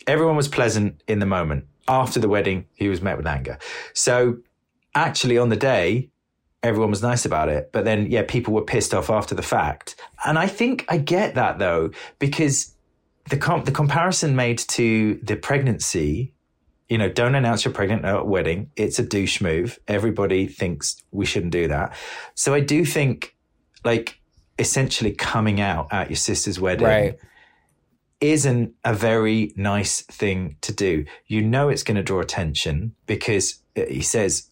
Everyone was pleasant in the moment. After the wedding, he was met with anger. So actually on the day, everyone was nice about it. But then, yeah, people were pissed off after the fact. And I think I get that, though, because the com- the comparison made to the pregnancy, you know, don't announce you're pregnant at a wedding. It's a douche move. Everybody thinks we shouldn't do that. So I do think, like, essentially coming out at your sister's wedding right. isn't a very nice thing to do. You know it's going to draw attention because he says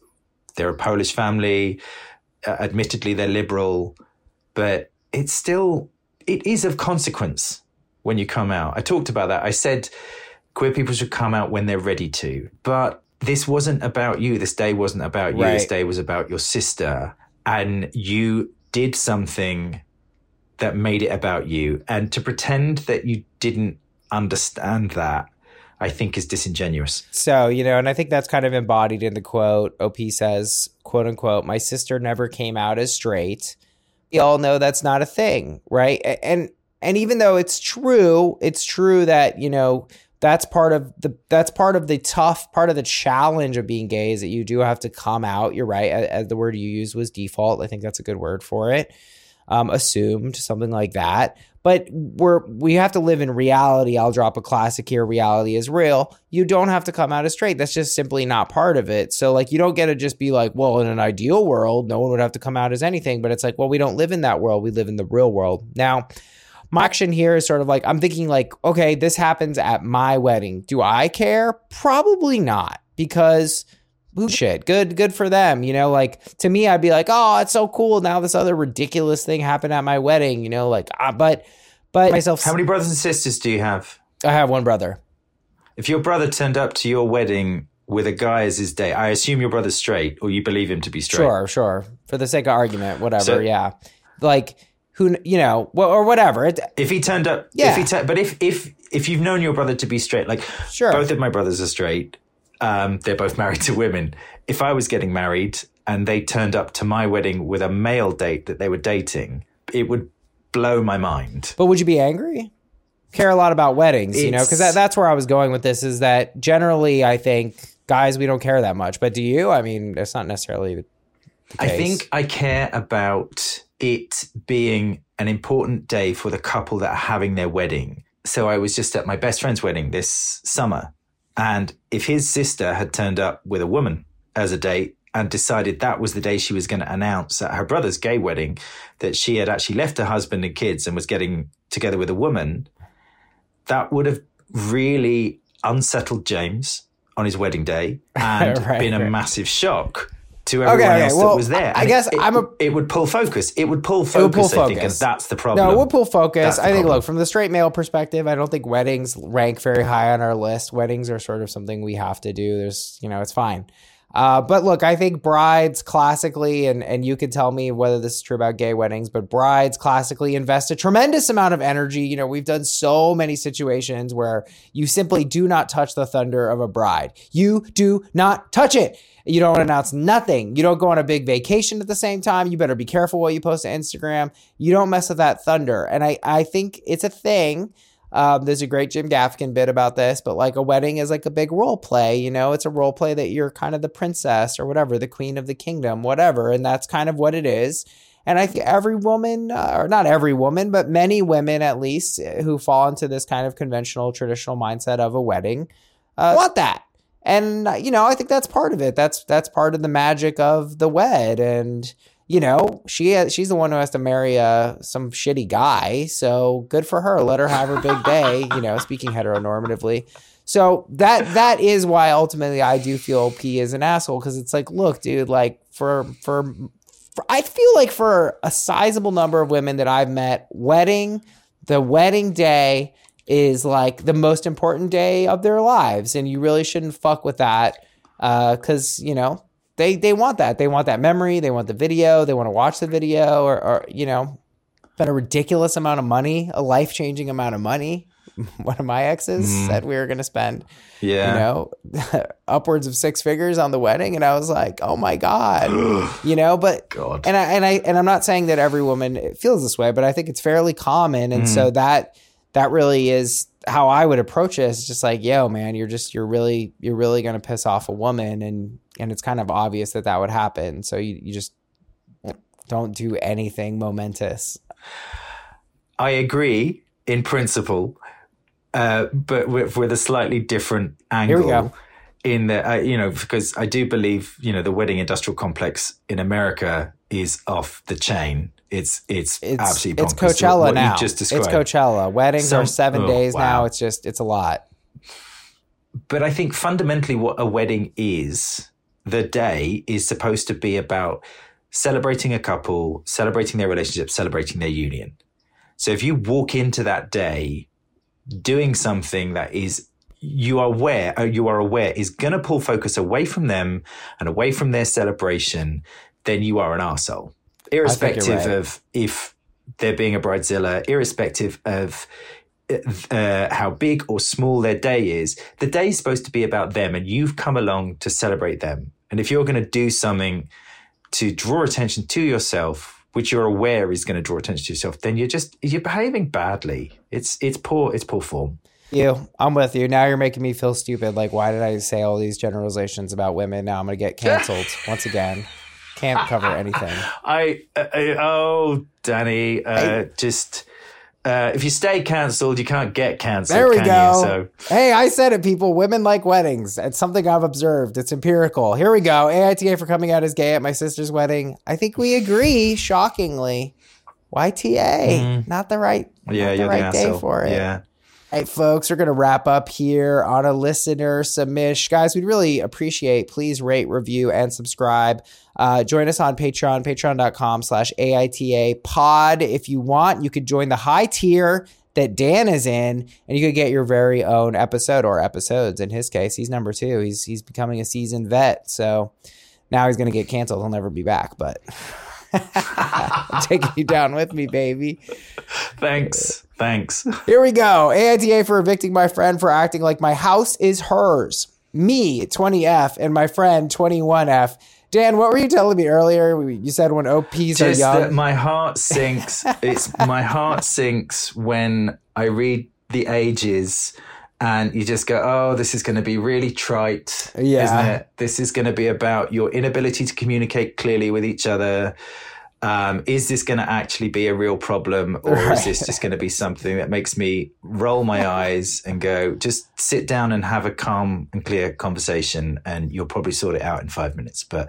they're a Polish family. Uh, admittedly, they're liberal. But it's still, it is of consequence when you come out. I talked about that. I said queer people should come out when they're ready to. But this wasn't about you. This day wasn't about you. Right. This day was about your sister. And you did something that made it about you. And to pretend that you didn't understand that, I think, is disingenuous. So, you know, and I think that's kind of embodied in the quote. O P says, quote unquote, my sister never came out as straight. We all know that's not a thing, right? And and even though it's true, it's true that, you know, That's part of the that's part of the tough part of the challenge of being gay is that you do have to come out. You're right. As the word you used was default. I think that's a good word for it. Um, assumed, something like that. But we're we have to live in reality. I'll drop a classic here. Reality is real. You don't have to come out as straight. That's just simply not part of it. So, like, you don't get to just be like, well, in an ideal world, no one would have to come out as anything. But it's like, well, we don't live in that world. We live in the real world now. My action here is sort of like, I'm thinking like, okay, this happens at my wedding. Do I care? Probably not, because who shit, good, good for them. You know, like, to me, I'd be like, oh, it's so cool. Now this other ridiculous thing happened at my wedding, you know, like, uh, but, but myself. How many brothers and sisters do you have? I have one brother. If your brother turned up to your wedding with a guy as his date, I assume your brother's straight or you believe him to be straight. Sure, sure. For the sake of argument, whatever. So, yeah. Like, who, you know, or whatever. If he turned up, yeah. If he t- but if if if you've known your brother to be straight, like, sure. Both of my brothers are straight. Um, they're both married to women. If I was getting married and they turned up to my wedding with a male date that they were dating, it would blow my mind. But would you be angry? Care a lot about weddings, it's, you know, because that, that's where I was going with this. Is that generally, I think, guys, we don't care that much. But do you? I mean, it's not necessarily the case. I think I care about it being an important day for the couple that are having their wedding. So I was just at my best friend's wedding this summer. And if his sister had turned up with a woman as a date and decided that was the day she was going to announce at her brother's gay wedding that she had actually left her husband and kids and was getting together with a woman, that would have really unsettled James on his wedding day and right, been a right. massive shock to everyone okay, okay. else well, that was there. And I guess it, I'm a. It would pull focus. It would pull focus, would pull focus. I think, and that's the problem. No, it would pull focus. I think, problem. Look, from the straight male perspective, I don't think weddings rank very high on our list. Weddings are sort of something we have to do. There's, you know, it's fine. Uh, but look, I think brides classically, and, and you could tell me whether this is true about gay weddings, but brides classically invest a tremendous amount of energy. You know, we've done so many situations where you simply do not touch the thunder of a bride. You do not touch it. You don't announce nothing. You don't go on a big vacation at the same time. You better be careful what you post to Instagram. You don't mess with that thunder. And I, I think it's a thing. Um, there's a great Jim Gaffigan bit about this, but like a wedding is like a big role play, you know, it's a role play that you're kind of the princess or whatever, the queen of the kingdom, whatever. And that's kind of what it is. And I think every woman, uh, or not every woman, but many women at least who fall into this kind of conventional, traditional mindset of a wedding, uh, want that. And, you know, I think that's part of it. That's, that's part of the magic of the wed. And, you know, she she's the one who has to marry uh, some shitty guy. So good for her. Let her have her big day, you know, speaking heteronormatively. So that that is why ultimately I do feel P is an asshole, because it's like, look, dude, like for, for for I feel like for a sizable number of women that I've met, wedding, the wedding day is like the most important day of their lives. And you really shouldn't fuck with that because, uh, you know, They they want that. They want that memory. They want the video. They want to watch the video or, or you know, spend a ridiculous amount of money, a life-changing amount of money. One of my exes mm. said we were going to spend, yeah. you know, upwards of six figures on the wedding. And I was like, oh, my God, you know, but God. and I and I and I'm not saying that every woman feels this way, but I think it's fairly common. And mm. so that that really is how I would approach it. It's just like, yo, man, you're just you're really you're really going to piss off a woman. And And it's kind of obvious that that would happen. So you, you just don't do anything momentous. I agree in principle, uh, but with, with a slightly different angle. Here we go. In the, uh, you know, because I do believe, you know, the wedding industrial complex in America is off the chain. It's it's, it's absolutely bonkers. It's Coachella what, what now. You just described. It's Coachella. Weddings Some, are seven oh, days wow. now. It's just, it's a lot. But I think fundamentally what a wedding is, the day is supposed to be about celebrating a couple, celebrating their relationship, celebrating their union. So if you walk into that day doing something that is you are aware, you are aware is going to pull focus away from them and away from their celebration, then you are an arsehole. Irrespective right. of if they're being a bridezilla, irrespective of Uh, how big or small their day is, the day is supposed to be about them, and you've come along to celebrate them. And if you're going to do something to draw attention to yourself, which you're aware is going to draw attention to yourself, then you're just you're behaving badly. It's it's poor it's poor form. You, I'm with you. Now you're making me feel stupid. Like, why did I say all these generalizations about women? Now I'm going to get canceled once again. Can't cover anything. I, I oh, Danny, uh, I, just. Uh, if you stay cancelled, you can't get cancelled. There we can go. You, so. Hey, I said it, people. Women like weddings. It's something I've observed. It's empirical. Here we go. A I T A for coming out as gay at my sister's wedding. I think we agree, shockingly. Y T A, mm. not the right, yeah, not the right the day for it. Yeah. All right, folks, we're going to wrap up here on a listener submission. Guys, we'd really appreciate, please rate, review, and subscribe. Uh, join us on Patreon, patreon.com slash AITA pod. If you want, you could join the high tier that Dan is in, and you could get your very own episode or episodes. In his case, he's number two. He's, he's becoming a seasoned vet, so now he's going to get canceled. He'll never be back, but I'm taking you down with me, baby. Thanks. Thanks. Here we go. A I T A for evicting my friend for acting like my house is hers. Me, twenty F, and my friend, twenty-one F. Dan, what were you telling me earlier? You said when O Ps Just are young. That my heart sinks. It's my heart sinks when I read the ages. And you just go, oh, this is going to be really trite, yeah. isn't it? This is going to be about your inability to communicate clearly with each other. Um, is this going to actually be a real problem, or right. is this just going to be something that makes me roll my eyes and go, just sit down and have a calm and clear conversation, and you'll probably sort it out in five minutes. But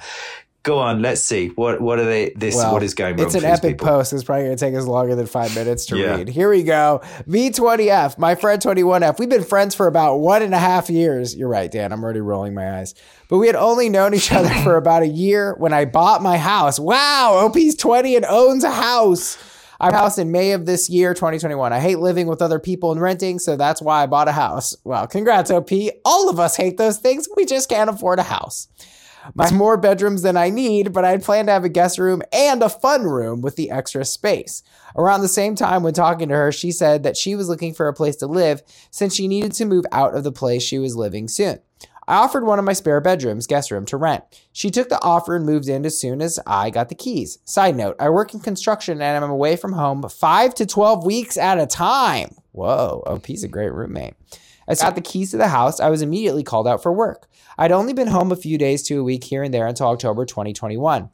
go on, let's see. What What are they? This well, what is going wrong? It's an for epic people? Post. It's probably going to take us longer than five minutes to yeah. read. Here we go. V twenty F, my friend twenty-one F. We've been friends for about one and a half years. You're right, Dan. I'm already rolling my eyes. But we had only known each other for about a year when I bought my house. Wow, O P's twenty and owns a house. I bought a house in May of this year, twenty twenty-one. I hate living with other people and renting, so that's why I bought a house. Well, congrats, O P. All of us hate those things. We just can't afford a house. It's more bedrooms than I need, but I had planned to have a guest room and a fun room with the extra space. Around the same time when talking to her, she said that she was looking for a place to live since she needed to move out of the place she was living soon. I offered one of my spare bedrooms, guest room, to rent. She took the offer and moved in as soon as I got the keys. Side note, I work in construction and I'm away from home five to twelve weeks at a time. Whoa, O P's a great roommate. As I got the keys to the house, I was immediately called out for work. I'd only been home a few days to a week here and there until October twenty twenty-one.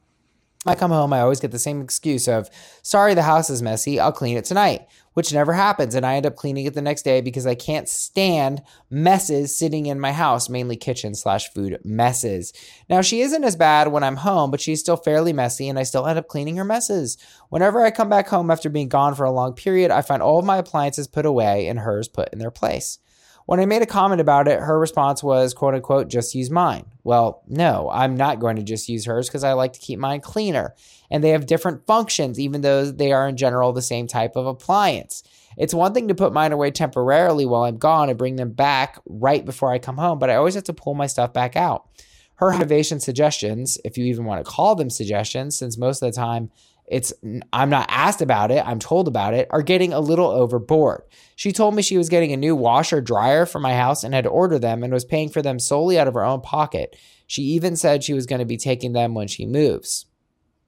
I come home, I always get the same excuse of, sorry, the house is messy, I'll clean it tonight, which never happens, and I end up cleaning it the next day because I can't stand messes sitting in my house, mainly kitchen slash food messes. Now, she isn't as bad when I'm home, but she's still fairly messy, and I still end up cleaning her messes. Whenever I come back home after being gone for a long period, I find all of my appliances put away and hers put in their place. When I made a comment about it, her response was, quote unquote, just use mine. Well, no, I'm not going to just use hers because I like to keep mine cleaner. And they have different functions, even though they are in general the same type of appliance. It's one thing to put mine away temporarily while I'm gone and bring them back right before I come home, but I always have to pull my stuff back out. Her motivation suggestions, if you even want to call them suggestions, since most of the time, It's I'm not asked about it, I'm told about it, are getting a little overboard. She told me she was getting a new washer dryer for my house and had ordered them and was paying for them solely out of her own pocket. She even said she was going to be taking them when she moves.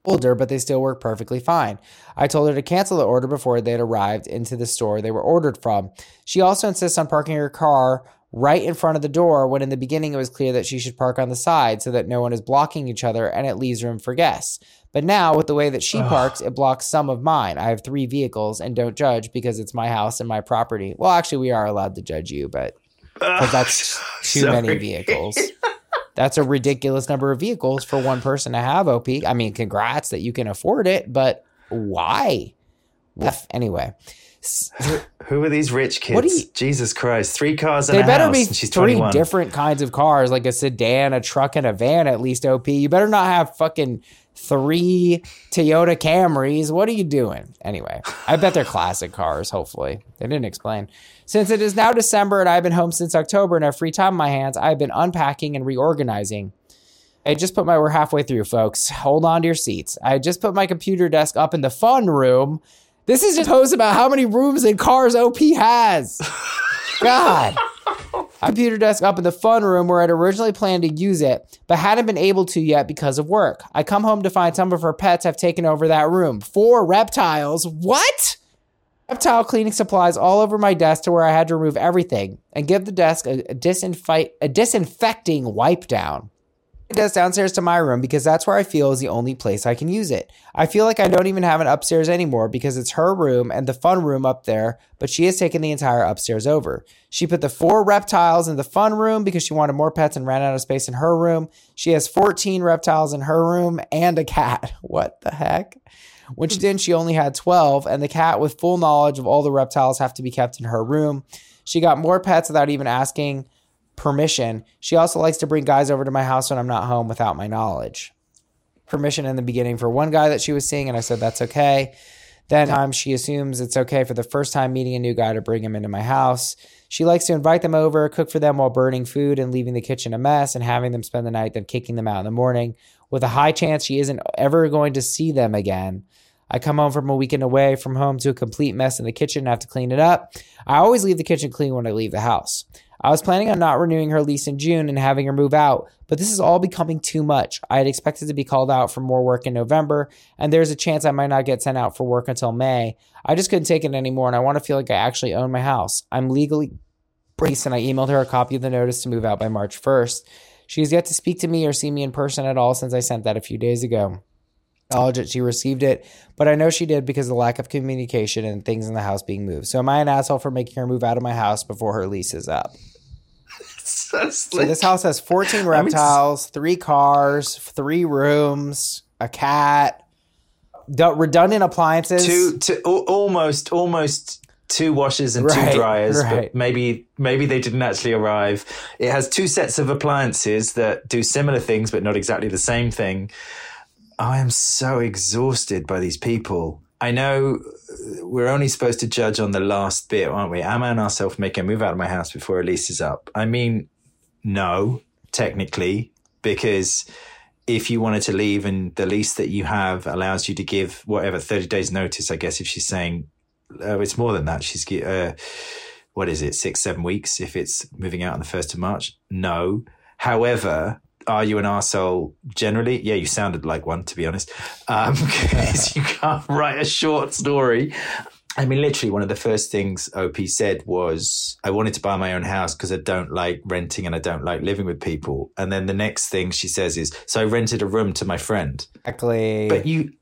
Older, but they still work perfectly fine. I told her to cancel the order before they had arrived into the store they were ordered from. She also insists on parking her car right in front of the door when in the beginning it was clear that she should park on the side so that no one is blocking each other and it leaves room for guests. But now, with the way that she parks, it blocks some of mine. I have three vehicles and don't judge because it's my house and my property. Well, actually, we are allowed to judge you, but because that's uh, too sorry. many vehicles. That's a ridiculous number of vehicles for one person to have, O P. I mean, congrats that you can afford it, but why? F- anyway. Who, who are these rich kids? What you, Jesus Christ. Three cars and a house. They better be she's three twenty-one. Different kinds of cars, like a sedan, a truck, and a van, at least, O P. You better not have fucking three Toyota Camrys. What are you doing? Anyway, I bet they're classic cars, hopefully. They didn't explain. Since it is now December and I've been home since October and have free time on my hands, I've been unpacking and reorganizing. I just put my, we're halfway through, folks. Hold on to your seats. I just put my computer desk up in the fun room. This is just post about how many rooms and cars O P has. God. Computer desk up in the fun room where I'd originally planned to use it, but hadn't been able to yet because of work. I come home to find some of her pets have taken over that room. Four reptiles. What? Reptile cleaning supplies all over my desk to where I had to remove everything and give the desk a, a, disinfi- a disinfecting wipe down. Desk downstairs to my room because that's where I feel is the only place I can use it. I feel like I don't even have an upstairs anymore because it's her room and the fun room up there, but she has taken the entire upstairs over. She put the four reptiles in the fun room because she wanted more pets and ran out of space in her room. She has fourteen reptiles in her room and a cat. What the heck? When she didn't, she only had twelve, and the cat, with full knowledge of all the reptiles, have to be kept in her room. She got more pets without even asking permission. She also likes to bring guys over to my house when I'm not home without my knowledge. Permission in the beginning for one guy that she was seeing, and I said that's okay. Then um, she assumes it's okay for the first time meeting a new guy to bring him into my house. She likes to invite them over, cook for them while burning food and leaving the kitchen a mess and having them spend the night, then kicking them out in the morning with a high chance she isn't ever going to see them again. I come home from a weekend away from home to a complete mess in the kitchen and have to clean it up. I always leave the kitchen clean when I leave the house. I was planning on not renewing her lease in June and having her move out, but this is all becoming too much. I had expected to be called out for more work in November, and there's a chance I might not get sent out for work until May. I just couldn't take it anymore, and I want to feel like I actually own my house. I'm legally braced, and I emailed her a copy of the notice to move out by March first. She has yet to speak to me or see me in person at all since I sent that a few days ago. I acknowledge that she received it, but I know she did because of the lack of communication and things in the house being moved. So am I an asshole for making her move out of my house before her lease is up? So, so this house has fourteen reptiles, three cars, three rooms, a cat, redundant appliances, two, two almost, almost two washers and right, two dryers. Right. But maybe, maybe they didn't actually arrive. It has two sets of appliances that do similar things, but not exactly the same thing. I am so exhausted by these people. I know we're only supposed to judge on the last bit, aren't we? Am I an asshole for making a move out of my house before a lease is up? I mean, no, technically, because if you wanted to leave and the lease that you have allows you to give whatever thirty days notice, I guess if she's saying oh, it's more than that, she's uh, what is it, six, seven weeks if it's moving out on the first of March? No. However, are you an arsehole generally? Yeah, you sounded like one, to be honest, um, because you can't write a short story. I mean, literally one of the first things O P said was, I wanted to buy my own house because I don't like renting and I don't like living with people. And then the next thing she says is, so I rented a room to my friend. Exactly. But you,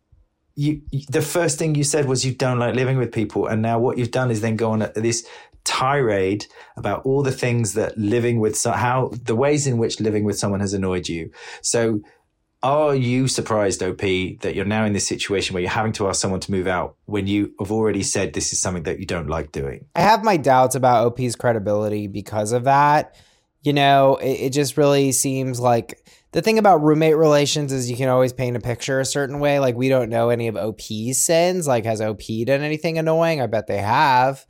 you, the first thing you said was you don't like living with people. And now what you've done is then go on a, this tirade about all the things that living with, so- how the ways in which living with someone has annoyed you. So are you surprised, O P, that you're now in this situation where you're having to ask someone to move out when you have already said this is something that you don't like doing? I have my doubts about O P's credibility because of that. You know, it, it just really seems like the thing about roommate relations is you can always paint a picture a certain way. Like, we don't know any of O P's sins. Like, has O P done anything annoying? I bet they have.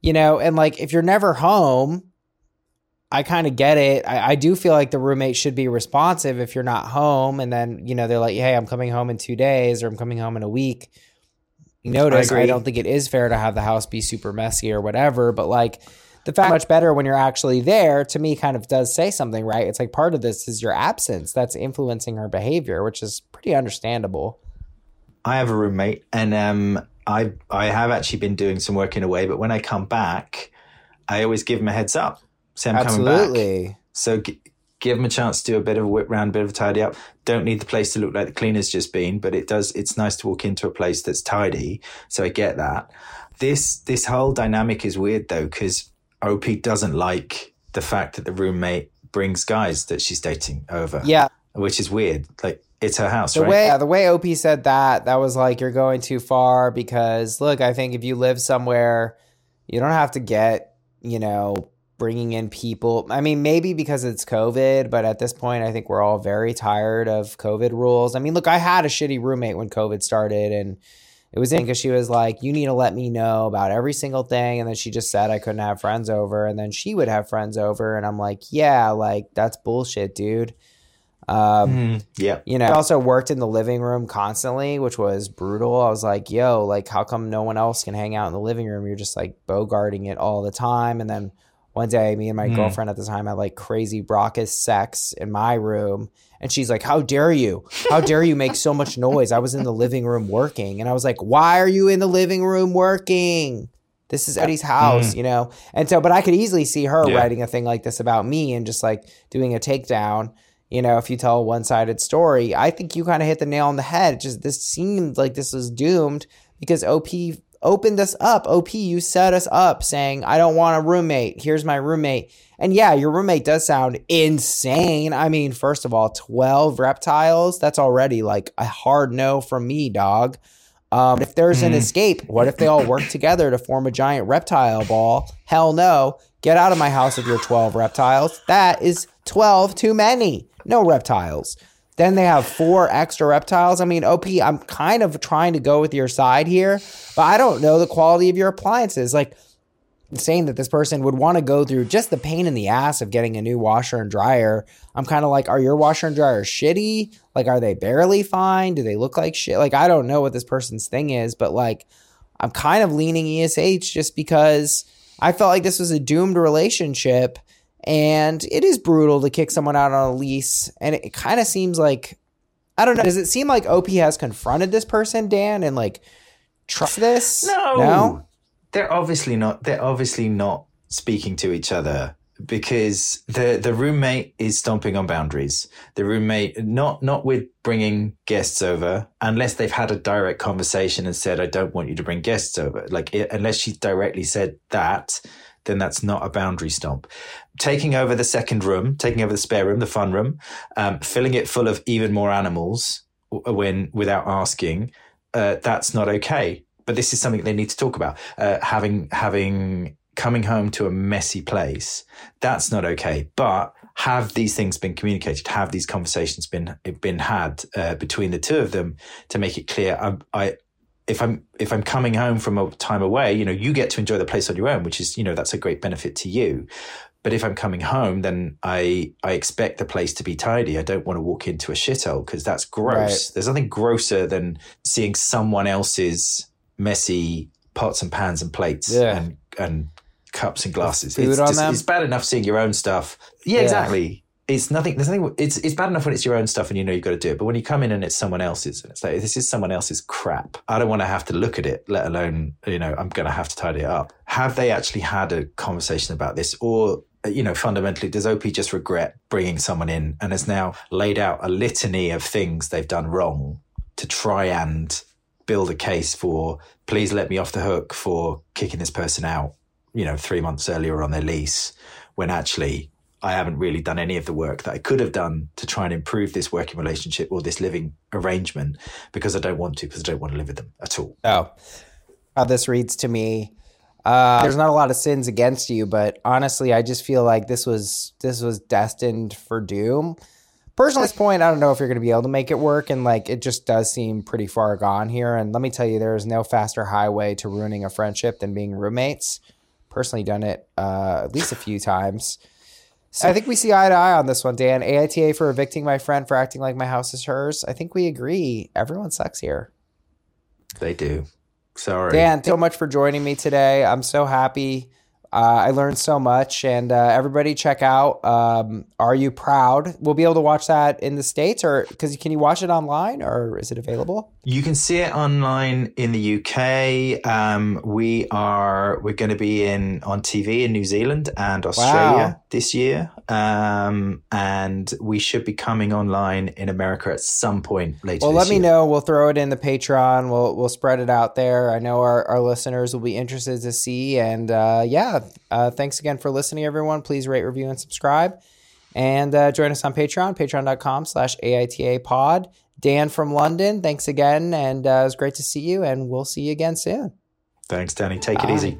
You know, and like, if you're never home, I kind of get it. I, I do feel like the roommate should be responsive if you're not home. And then, you know, they're like, hey, I'm coming home in two days or I'm coming home in a week. Notice, I, I don't think it is fair to have the house be super messy or whatever. But like, the fact much better when you're actually there, to me, kind of does say something, right? It's like, part of this is your absence that's influencing her behavior, which is pretty understandable. I have a roommate and um, I, I have actually been doing some work in a way. But when I come back, I always give him a heads up. Say I'm Absolutely. coming back. So g- give them a chance to do a bit of a whip round, a bit of a tidy up. Don't need the place to look like the cleaner's just been, but it does. It's nice to walk into a place that's tidy. So I get that. This this whole dynamic is weird though, because O P doesn't like the fact that the roommate brings guys that she's dating over. Yeah, which is weird. Like, it's her house, the right? Way, yeah, the way O P said that, that was like, you're going too far because look, I think if you live somewhere, you don't have to get, you know, bringing in people. I mean, maybe because it's COVID, but at this point, I think we're all very tired of COVID rules. I mean, look, I had a shitty roommate when COVID started, and it was in because she was like, you need to let me know about every single thing. And then she just said I couldn't have friends over, and then she would have friends over. And I'm like, yeah, like, that's bullshit, dude. Um, mm, yeah. You know, I also worked in the living room constantly, which was brutal. I was like, yo, like, how come no one else can hang out in the living room? You're just like bogarting it all the time. And then one day, me and my mm. girlfriend at the time had like crazy raucous sex in my room. And she's like, how dare you? How dare you make so much noise? I was in the living room working. And I was like, why are you in the living room working? This is Eddie's house, mm. you know? And so, but I could easily see her yeah. writing a thing like this about me and just like doing a takedown. You know, if you tell a one-sided story, I think you kind of hit the nail on the head. Just this seemed like this was doomed because O P opened us up. O P, you set us up saying, I don't want a roommate. Here's my roommate. And yeah, your roommate does sound insane. I mean, first of all, twelve reptiles. That's already like a hard no from me, dog. Um, if there's an escape, what if they all work together to form a giant reptile ball? Hell no. Get out of my house with your twelve reptiles. That is twelve too many. No reptiles. Then they have four extra reptiles. I mean, O P, I'm kind of trying to go with your side here, but I don't know the quality of your appliances. Like, saying that this person would want to go through just the pain in the ass of getting a new washer and dryer. I'm kind of like, are your washer and dryer shitty? Like, are they barely fine? Do they look like shit? Like, I don't know what this person's thing is, but like, I'm kind of leaning E S H just because I felt like this was a doomed relationship. And it is brutal to kick someone out on a lease. And it kind of seems like, I don't know, does it seem like O P has confronted this person, Dan, and like, trust this? No. No? They're obviously not, they're obviously not speaking to each other because the, the roommate is stomping on boundaries. The roommate, not, not with bringing guests over, unless they've had a direct conversation and said, I don't want you to bring guests over. Like, it, unless she directly said that, then that's not a boundary stomp. Taking over the second room, taking over the spare room, the fun room, um, filling it full of even more animals when without asking, uh, that's not okay. But this is something they need to talk about. Uh, having having coming home to a messy place, that's not okay. But have these things been communicated? Have these conversations been been had uh, between the two of them to make it clear? I. I If I'm if I'm coming home from a time away, you know, you get to enjoy the place on your own, which is, you know, that's a great benefit to you. But if I'm coming home, then I I expect the place to be tidy. I don't want to walk into a shithole because that's gross. Right. There's nothing grosser than seeing someone else's messy pots and pans and plates yeah. and, and cups and glasses. It's, just, it's bad enough seeing your own stuff. Yeah, yeah. Exactly. it's nothing, there's nothing, it's it's bad enough when it's your own stuff and you know you've got to do it. But when you come in and it's someone else's, and it's like, this is someone else's crap. I don't want to have to look at it, let alone, you know, I'm going to have to tidy it up. Have they actually had a conversation about this? Or, you know, fundamentally, does O P just regret bringing someone in and has now laid out a litany of things they've done wrong to try and build a case for, please let me off the hook for kicking this person out, you know, three months earlier on their lease, when actually I haven't really done any of the work that I could have done to try and improve this working relationship or this living arrangement, because I don't want to, because I don't want to live with them at all. Oh, how this reads to me. Uh, there's not a lot of sins against you, but honestly, I just feel like this was this was destined for doom. Personally, at this point, I don't know if you're going to be able to make it work, and like it just does seem pretty far gone here. And let me tell you, there is no faster highway to ruining a friendship than being roommates. Personally, done it uh, at least a few times. So I think we see eye to eye on this one, Dan. A I T A for evicting my friend for acting like my house is hers. I think we agree. Everyone sucks here. They do. Sorry. Dan, so much for joining me today. I'm so happy. Uh, I learned so much. And uh, everybody check out um, Are You Proud? We'll be able to watch that in the States, or because can you watch it online, or is it available? You can see it online in the U K. Um, we are, we're going to be in on T V in New Zealand and Australia wow. this year. Um, and we should be coming online in America at some point later. Well, let me know. We'll throw it in the Patreon. We'll, we'll spread it out there. I know our, our listeners will be interested to see. And uh, yeah, uh, thanks again for listening, everyone. Please rate, review, and subscribe. And uh, join us on Patreon, patreon.com slash AITA pod. Dan from London, thanks again. And uh, it was great to see you. And we'll see you again soon. Thanks, Danny. Take it easy.